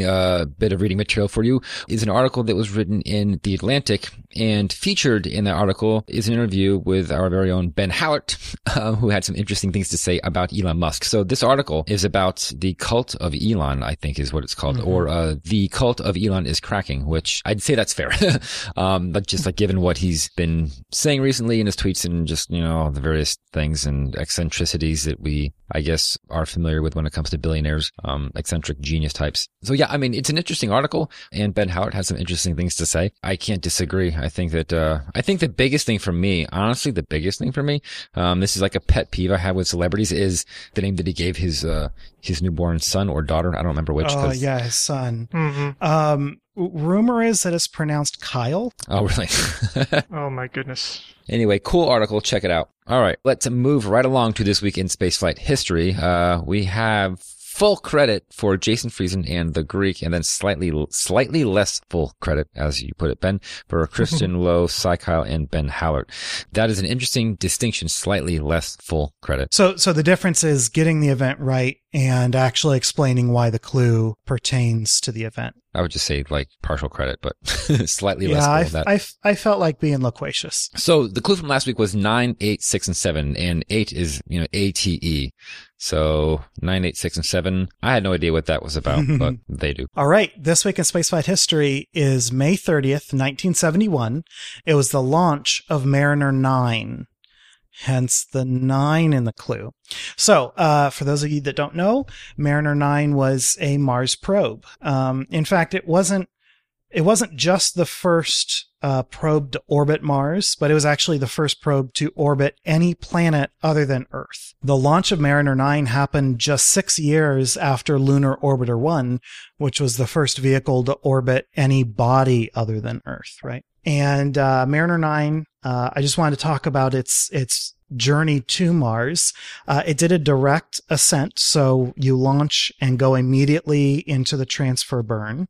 bit of reading material for you is an article that was written in The Atlantic, and featured in that article is an interview with our very own Ben Hallert, who had some interesting things to say about Elon Musk. So this article is about the cult of Elon, I think is what it's called, or the cult of Elon is cracking, which I'd say that's fair. But just like given what he's been saying recently in his tweets and just, the various things and eccentricities that we, I guess, are familiar with when it comes to billionaires. Eccentric genius types. So it's an interesting article, and Ben Hallert has some interesting things to say. I can't disagree. I think the biggest thing for me, honestly, this is like a pet peeve I have with celebrities, is the name that he gave his newborn son or daughter. I don't remember which. Oh yeah, his son. Mm-hmm. Rumor is that it's pronounced Kyle. Oh, really? Oh, my goodness. Anyway, cool article. Check it out. All right, let's move right along to this week in spaceflight history. We have full credit for Jason Friesen and the Greek, and then slightly less full credit, as you put it, Ben, for Kristen Lowe, Cy Kyle, and Ben Hallert. That is an interesting distinction, slightly less full credit. So the difference is getting the event right and actually explaining why the clue pertains to the event. I would just say like partial credit, but slightly less. Yeah, I felt like being loquacious. So the clue from last week was 9, 8, 6, and 7, and 8 is, you know, ATE. So 9, 8, 6, and 7. I had no idea what that was about, but they do. All right. This week in spaceflight history is May 30th, 1971. It was the launch of Mariner 9. Hence the 9 in the clue. So, for those of you that don't know, Mariner 9 was a Mars probe. In fact, it wasn't just the first probe to orbit Mars, but it was actually the first probe to orbit any planet other than Earth. The launch of Mariner 9 happened just 6 years after Lunar Orbiter 1, which was the first vehicle to orbit any body other than Earth, right? And Mariner 9, I just wanted to talk about its journey to Mars. It did a direct ascent, so you launch and go immediately into the transfer burn.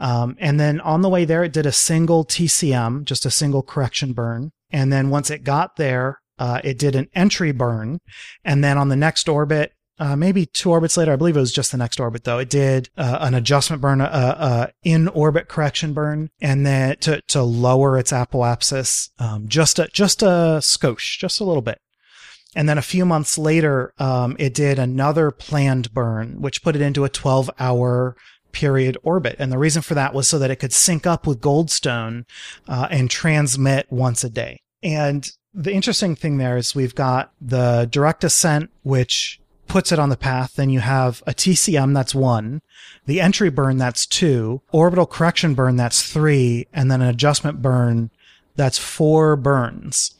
And then on the way there, it did a single TCM, just a single correction burn. And then once it got there, it did an entry burn. And then on the next orbit, maybe 2 orbits later, I believe it was just the next orbit though, it did an adjustment burn, in-orbit correction burn, and then to lower its apoapsis, just a skosh, just a little bit. And then a few months later, it did another planned burn, which put it into a 12-hour period orbit. And the reason for that was so that it could sync up with Goldstone, and transmit once a day. And the interesting thing there is we've got the direct ascent, which puts it on the path, then you have a TCM, that's 1, the entry burn, that's 2, orbital correction burn, that's 3, and then an adjustment burn, that's 4 burns.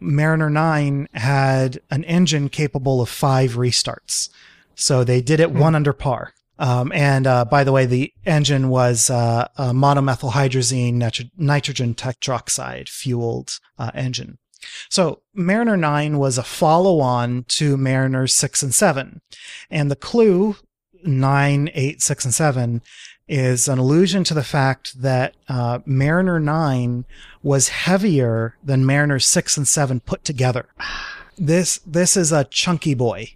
Mariner 9 had an engine capable of 5 restarts, so they did it one under par. By the way, the engine was a monomethylhydrazine nitrogen tetroxide fueled engine. So Mariner 9 was a follow-on to Mariner 6 and 7. And the clue, 9, 8, 6, and 7, is an allusion to the fact that Mariner 9 was heavier than Mariner 6 and 7 put together. This is a chunky boy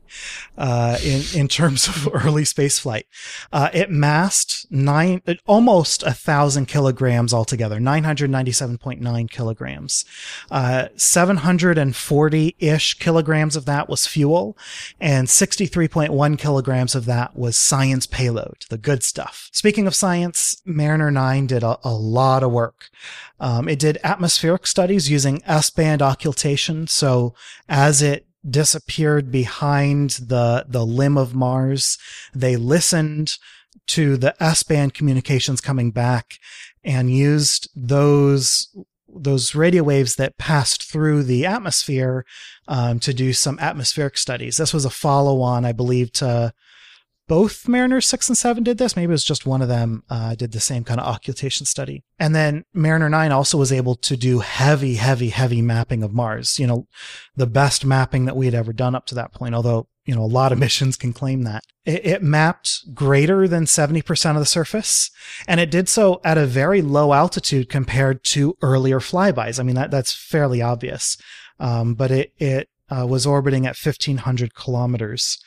in terms of early space flight. It massed almost 1,000 kilograms altogether, 997.9 kilograms. 740-ish kilograms of that was fuel, and 63.1 kilograms of that was science payload, the good stuff. Speaking of science, Mariner 9 did a lot of work. It did atmospheric studies using S-band occultation, so as it disappeared behind the limb of Mars, they listened to the S-band communications coming back and used those radio waves that passed through the atmosphere to do some atmospheric studies. This was a follow-on, I believe, to both Mariner 6 and 7 did this. Maybe it was just one of them did the same kind of occultation study. And then Mariner 9 also was able to do heavy, heavy, heavy mapping of Mars. You know, the best mapping that we had ever done up to that point, although, you know, a lot of missions can claim that. It mapped greater than 70% of the surface, and it did so at a very low altitude compared to earlier flybys. I mean, that's fairly obvious, but it was orbiting at 1,500 kilometers.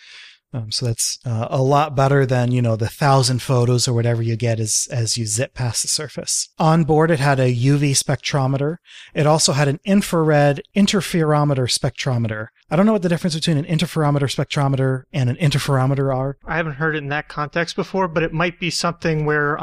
So that's a lot better than, you know, the 1,000 photos or whatever you get as you zip past the surface. On board, it had a UV spectrometer. It also had an infrared interferometer spectrometer. I don't know what the difference between an interferometer spectrometer and an interferometer are. I haven't heard it in that context before, but it might be something where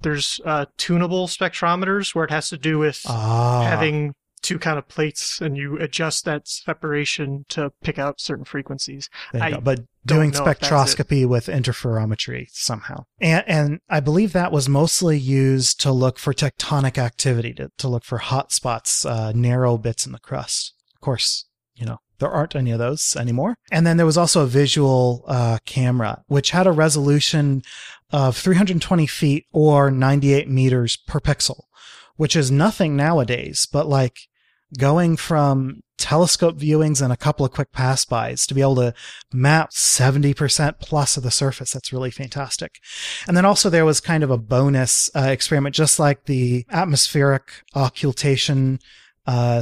there's tunable spectrometers where it has to do with having two kind of plates, and you adjust that separation to pick out certain frequencies. But doing spectroscopy with interferometry somehow. And I believe that was mostly used to look for tectonic activity, to look for hot spots, narrow bits in the crust. Of course, you know, there aren't any of those anymore. And then there was also a visual camera, which had a resolution of 320 feet or 98 meters per pixel, which is nothing nowadays, but like going from telescope viewings and a couple of quick pass-bys to be able to map 70% plus of the surface. That's really fantastic. And then also there was kind of a bonus experiment, just like the atmospheric occultation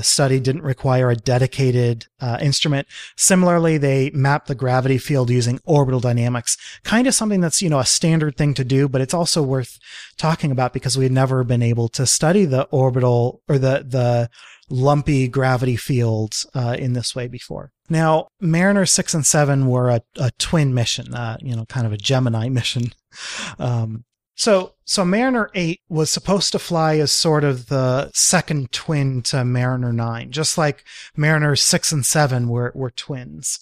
study didn't require a dedicated instrument. Similarly, they mapped the gravity field using orbital dynamics, kind of something that's, you know, a standard thing to do, but it's also worth talking about because we had never been able to study the orbital or the lumpy gravity field in this way before. Now, Mariner 6 and 7 were a twin mission, you know, kind of a Gemini mission. So Mariner 8 was supposed to fly as sort of the second twin to Mariner 9, just like Mariner 6 and 7 were twins.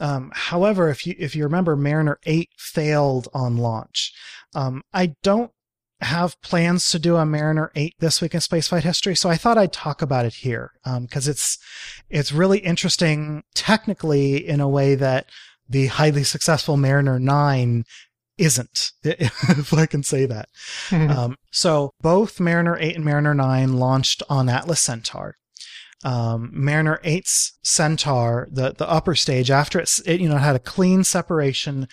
However, if you remember, Mariner 8 failed on launch. I don't have plans to do a Mariner 8 this week in spaceflight history, so I thought I'd talk about it here because it's really interesting technically in a way that the highly successful Mariner 9 isn't, if I can say that. Mm-hmm. So both Mariner 8 and Mariner 9 launched on Atlas Centaur. Mariner 8's Centaur, the upper stage, after it you know, had a clean separation,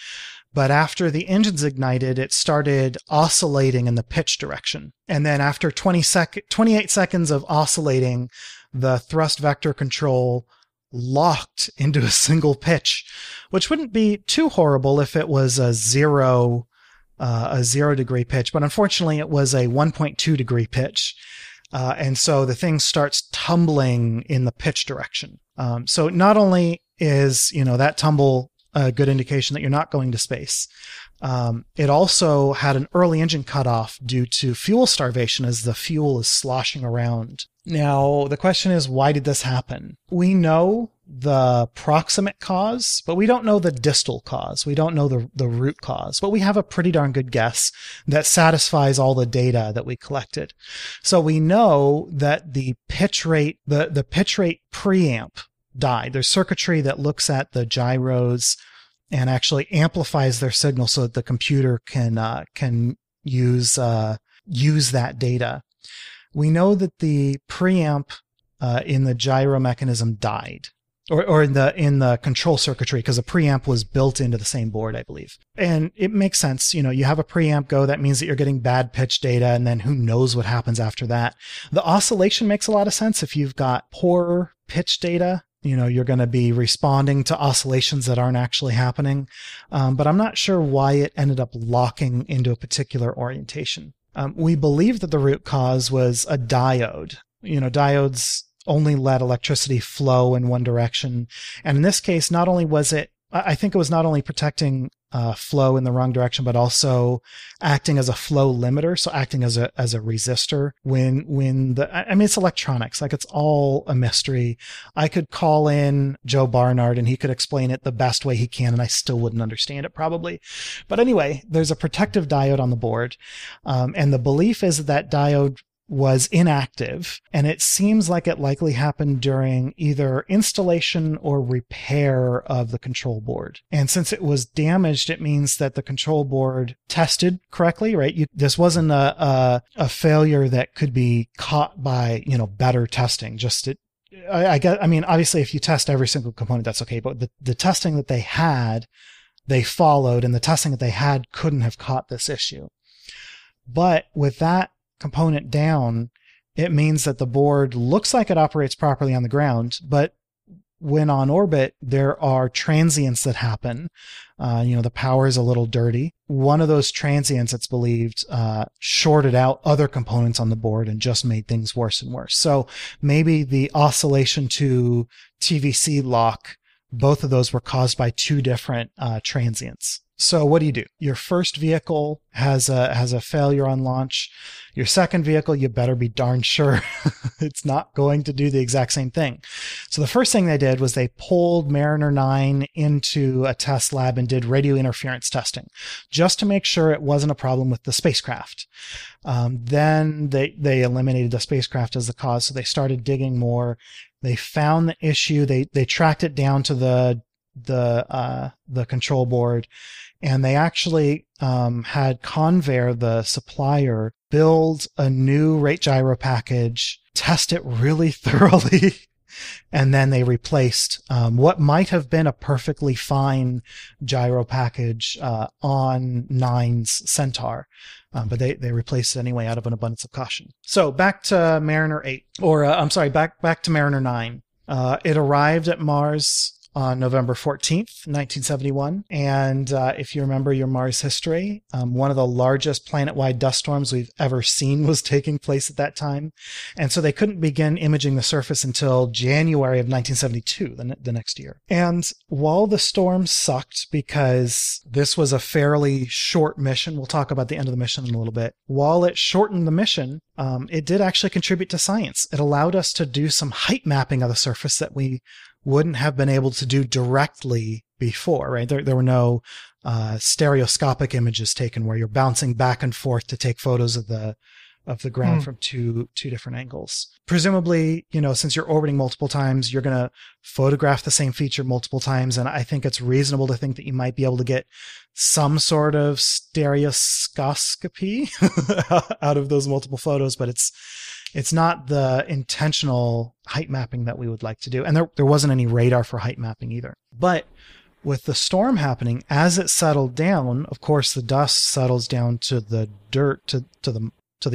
but after the engines ignited, it started oscillating in the pitch direction. And then after 28 seconds of oscillating, the thrust vector control locked into a single pitch, which wouldn't be too horrible if it was a zero degree pitch, but unfortunately it was a 1.2 degree pitch. And so the thing starts tumbling in the pitch direction. So not only is, you know, that tumble a good indication that you're not going to space, it also had an early engine cutoff due to fuel starvation as the fuel is sloshing around. Now, the question is, why did this happen? We know the proximate cause, but we don't know the distal cause. We don't know the root cause, but we have a pretty darn good guess that satisfies all the data that we collected. So we know that the pitch rate, the pitch rate preamp died. There's circuitry that looks at the gyros and actually amplifies their signal so that the computer can use that data. We know that the preamp in the gyro mechanism died, or in the control circuitry, because the preamp was built into the same board, I believe. And it makes sense. You know, you have a preamp go, that means that you're getting bad pitch data, and then who knows what happens after that. The oscillation makes a lot of sense. If you've got poor pitch data, you know, you're going to be responding to oscillations that aren't actually happening. But I'm not sure why it ended up locking into a particular orientation. We believe that the root cause was a diode. You know, diodes only let electricity flow in one direction. And in this case, not only was it, I think it was not only protecting flow in the wrong direction, but also acting as a flow limiter. So acting as a resistor when I mean, it's electronics, like it's all a mystery. I could call in Joe Barnard and he could explain it the best way he can, and I still wouldn't understand it probably. But anyway, there's a protective diode on the board. And the belief is that diode was inactive, and it seems like it likely happened during either installation or repair of the control board. And since it was damaged, it means that the control board tested correctly, right? This wasn't a failure that could be caught by, you know, better testing. Just I mean, obviously, if you test every single component, that's okay. But the testing that they had, they followed, and the testing that they had couldn't have caught this issue. But with that component down, it means that the board looks like it operates properly on the ground, but when on orbit, there are transients that happen. You know, the power is a little dirty. One of those transients, it's believed, shorted out other components on the board and just made things worse and worse. So maybe the oscillation to TVC lock, both of those were caused by two different transients. So what do? Your first vehicle has a failure on launch. Your second vehicle, you better be darn sure it's not going to do the exact same thing. So the first thing they did was they pulled Mariner 9 into a test lab and did radio interference testing just to make sure it wasn't a problem with the spacecraft. Then they eliminated the spacecraft as the cause. So they started digging more. They found the issue. They tracked it down to the control board, and they actually had Convair, the supplier, build a new rate gyro package, test it really thoroughly, and then they replaced what might have been a perfectly fine gyro package on 9's Centaur. But they replaced it anyway out of an abundance of caution. So back to Mariner 8, or I'm sorry, back to Mariner 9. It arrived at Mars on November 14th, 1971. And if you remember your Mars history, one of the largest planet-wide dust storms we've ever seen was taking place at that time. And so they couldn't begin imaging the surface until January of 1972, the next year. And while the storm sucked, because this was a fairly short mission, we'll talk about the end of the mission in a little bit, while it shortened the mission, it did actually contribute to science. It allowed us to do some height mapping of the surface that we wouldn't have been able to do directly before, right? There were no stereoscopic images taken where you're bouncing back and forth to take photos of the ground from two different angles. Presumably, since you're orbiting multiple times, you're going to photograph the same feature multiple times. And I think it's reasonable to think that you might be able to get some sort of stereoscopy out of those multiple photos, but it's not the intentional height mapping that we would like to do. And there wasn't any radar for height mapping either. But with the storm happening, as it settled down, of course, the dust settles down to the dirt, to the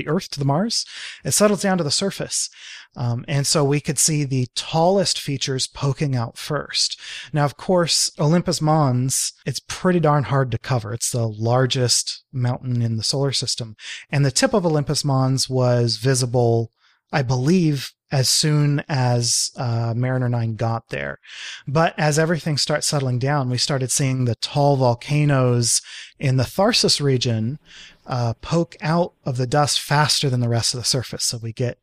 Earth, to the Mars. It settles down to the surface. And so we could see the tallest features poking out first. Now, of course, Olympus Mons, it's pretty darn hard to cover. It's the largest mountain in the solar system. And the tip of Olympus Mons was visible, I believe, as soon as Mariner 9 got there. But as everything starts settling down, we started seeing the tall volcanoes in the Tharsis region poke out of the dust faster than the rest of the surface. So we get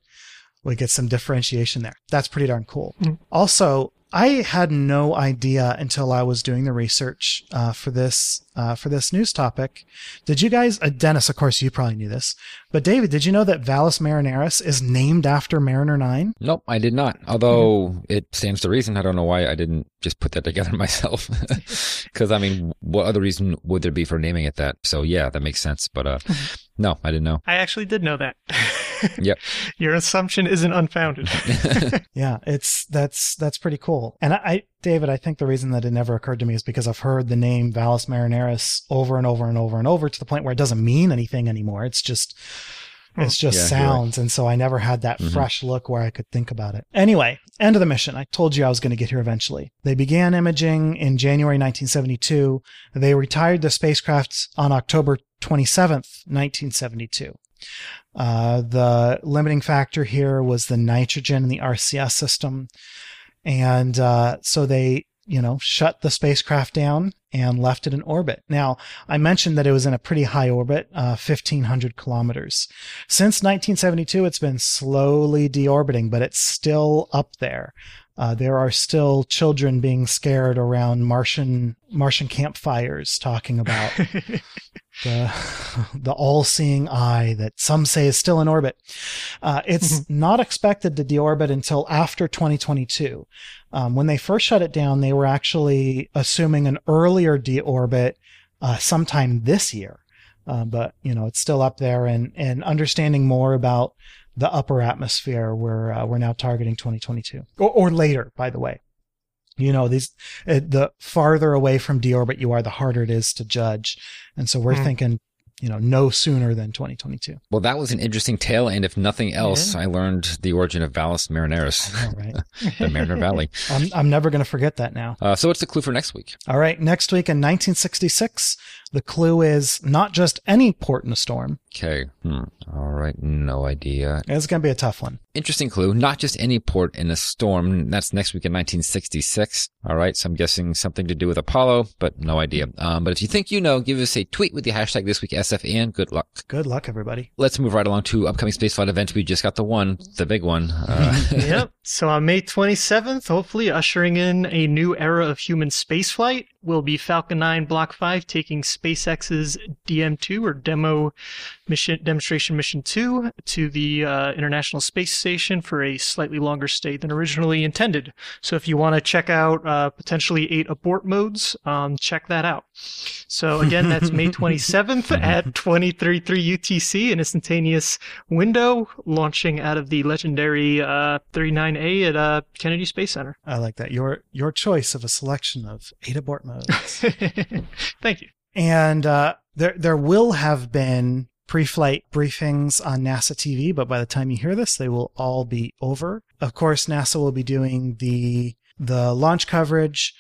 some differentiation there. That's pretty darn cool. Mm. Also, I had no idea until I was doing the research for this news topic. Did you guys, Dennis, of course, you probably knew this, but David, did you know that Valles Marineris is named after Mariner 9? Nope, I did not. Although it stands to reason. I don't know why I didn't just put that together myself. Because, I mean, what other reason would there be for naming it that? So, yeah, that makes sense. But no, I didn't know. I actually did know that. Yep. Your assumption isn't unfounded. Yeah, that's pretty cool. And David, I think the reason that it never occurred to me is because I've heard the name Valles Marineris over and over and over and over to the point where it doesn't mean anything anymore. It's just sounds. Right. And so I never had that fresh look where I could think about it. Anyway, end of the mission. I told you I was going to get here eventually. They began imaging in January 1972. They retired the spacecraft on October 27th, 1972. The limiting factor here was the nitrogen in the RCS system. And so they, shut the spacecraft down and left it in orbit. Now, I mentioned that it was in a pretty high orbit, 1,500 kilometers. Since 1972, it's been slowly deorbiting, but it's still up there. There are still children being scared around Martian campfires talking about the all-seeing eye that some say is still in orbit. It's not expected to deorbit until after 2022. When they first shut it down, they were actually assuming an earlier deorbit sometime this year. But, it's still up there, and understanding more about the upper atmosphere, we're now targeting 2022 or later, by the way. The farther away from deorbit you are, the harder it is to judge. And so we're thinking, no sooner than 2022. Well, that was an interesting tale. And if nothing else, I learned the origin of Valles Marineris, right? The Mariner Valley. I'm never going to forget that now. So what's the clue for next week? All right. Next week in 1966, the clue is not just any port in a storm. Okay. All right. No idea. It's going to be a tough one. Interesting clue. Not just any port in a storm. That's next week in 1966. All right. So I'm guessing something to do with Apollo, but no idea. But if you think give us a tweet with the hashtag this week SFN. Good luck. Good luck, everybody. Let's move right along to upcoming spaceflight events. We just got the big one. Yep. So on May 27th, hopefully ushering in a new era of human spaceflight, will be Falcon 9 Block 5 taking SpaceX's DM2 or Demonstration Mission 2 to the International Space Station for a slightly longer stay than originally intended. So if you want to check out potentially 8 abort modes, check that out. So again, that's May 27th at 23:03 UTC, an instantaneous window, launching out of the legendary 39A at Kennedy Space Center. I like that. Your choice of a selection of 8 abort modes. Thank you. And there will have been pre-flight briefings on NASA TV, but by the time you hear this, they will all be over. Of course, NASA will be doing the launch coverage,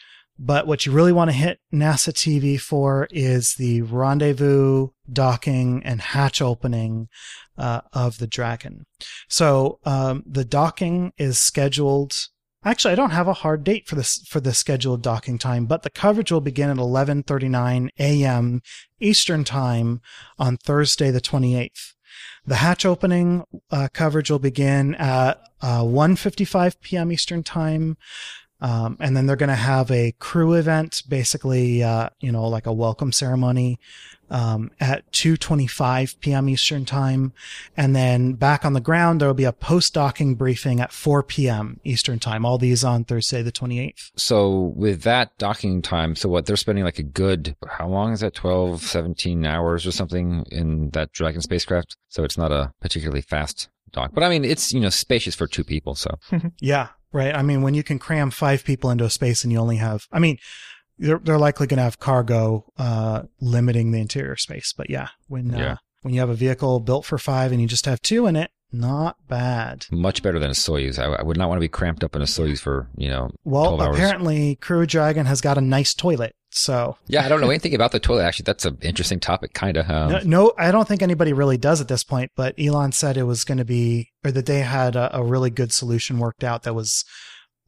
but what you really want to hit NASA TV for is the rendezvous, docking, and hatch opening of the Dragon. So the docking is scheduled. Actually, I don't have a hard date for the scheduled docking time, but the coverage will begin at 11:39 a.m. Eastern Time on Thursday, the 28th. The hatch opening coverage will begin at 1:55 p.m. Eastern Time. And then they're going to have a crew event, basically, like a welcome ceremony, at 2:25 p.m. Eastern Time. And then back on the ground, there'll be a post-docking briefing at 4 p.m. Eastern Time. All these on Thursday, the 28th. So with that docking time, so what, they're spending like a good, how long is that? 12, 17 hours or something in that Dragon spacecraft. So it's not a particularly fast dock, but I mean, it's, spacious for 2 people. So yeah. Right. I mean, when you can cram 5 people into a space and you only have, I mean, they're likely going to have cargo limiting the interior space. But yeah, when you have a vehicle built for 5 and you just have 2 in it, not bad. Much better than a Soyuz. I would not want to be cramped up in a Soyuz for, 12 hours. Well, apparently Crew Dragon has got a nice toilet. So yeah, I don't know anything about the toilet. Actually, that's an interesting topic, kind of. No, I don't think anybody really does at this point. But Elon said it was going to be, or that they had a really good solution worked out that was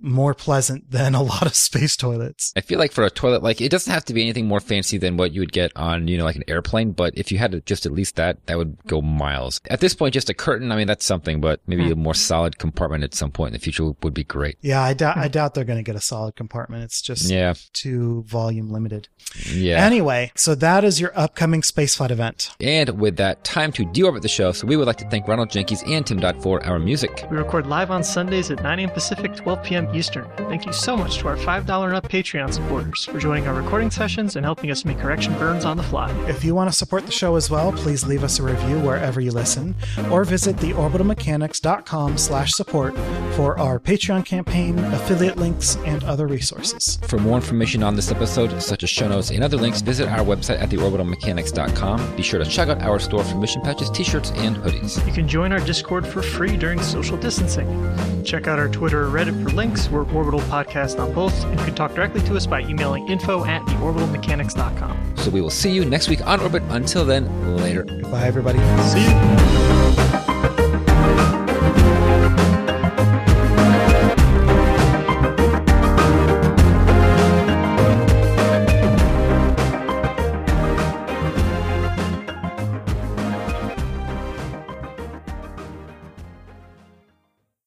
more pleasant than a lot of space toilets. I feel like for a toilet, like it doesn't have to be anything more fancy than what you would get on, like an airplane. But if you had just at least that would go miles. At this point, just a curtain. I mean, that's something, but maybe a more solid compartment at some point in the future would be great. Yeah, I doubt they're going to get a solid compartment. It's just too volume limited. Yeah. Anyway, so that is your upcoming spaceflight event. And with that, time to deorbit the show. So we would like to thank Ronald Jenkins and Tim Dodd for our music. We record live on Sundays at 9 a.m. Pacific, 12 p.m. Eastern. Thank you so much to our $5 and up Patreon supporters for joining our recording sessions and helping us make correction burns on the fly. If you want to support the show as well, please leave us a review wherever you listen, or visit theorbitalmechanics.com/support for our Patreon campaign, affiliate links, and other resources. For more information on this episode, such as show notes and other links, visit our website at theorbitalmechanics.com. Be sure to check out our store for mission patches, t-shirts, and hoodies. You can join our Discord for free during social distancing. Check out our Twitter or Reddit for links. We're Orbital Podcast on both, and you can talk directly to us by emailing info@theorbitalmechanics.com. So we will see you next week on Orbit. Until then, later. Bye, everybody. See you.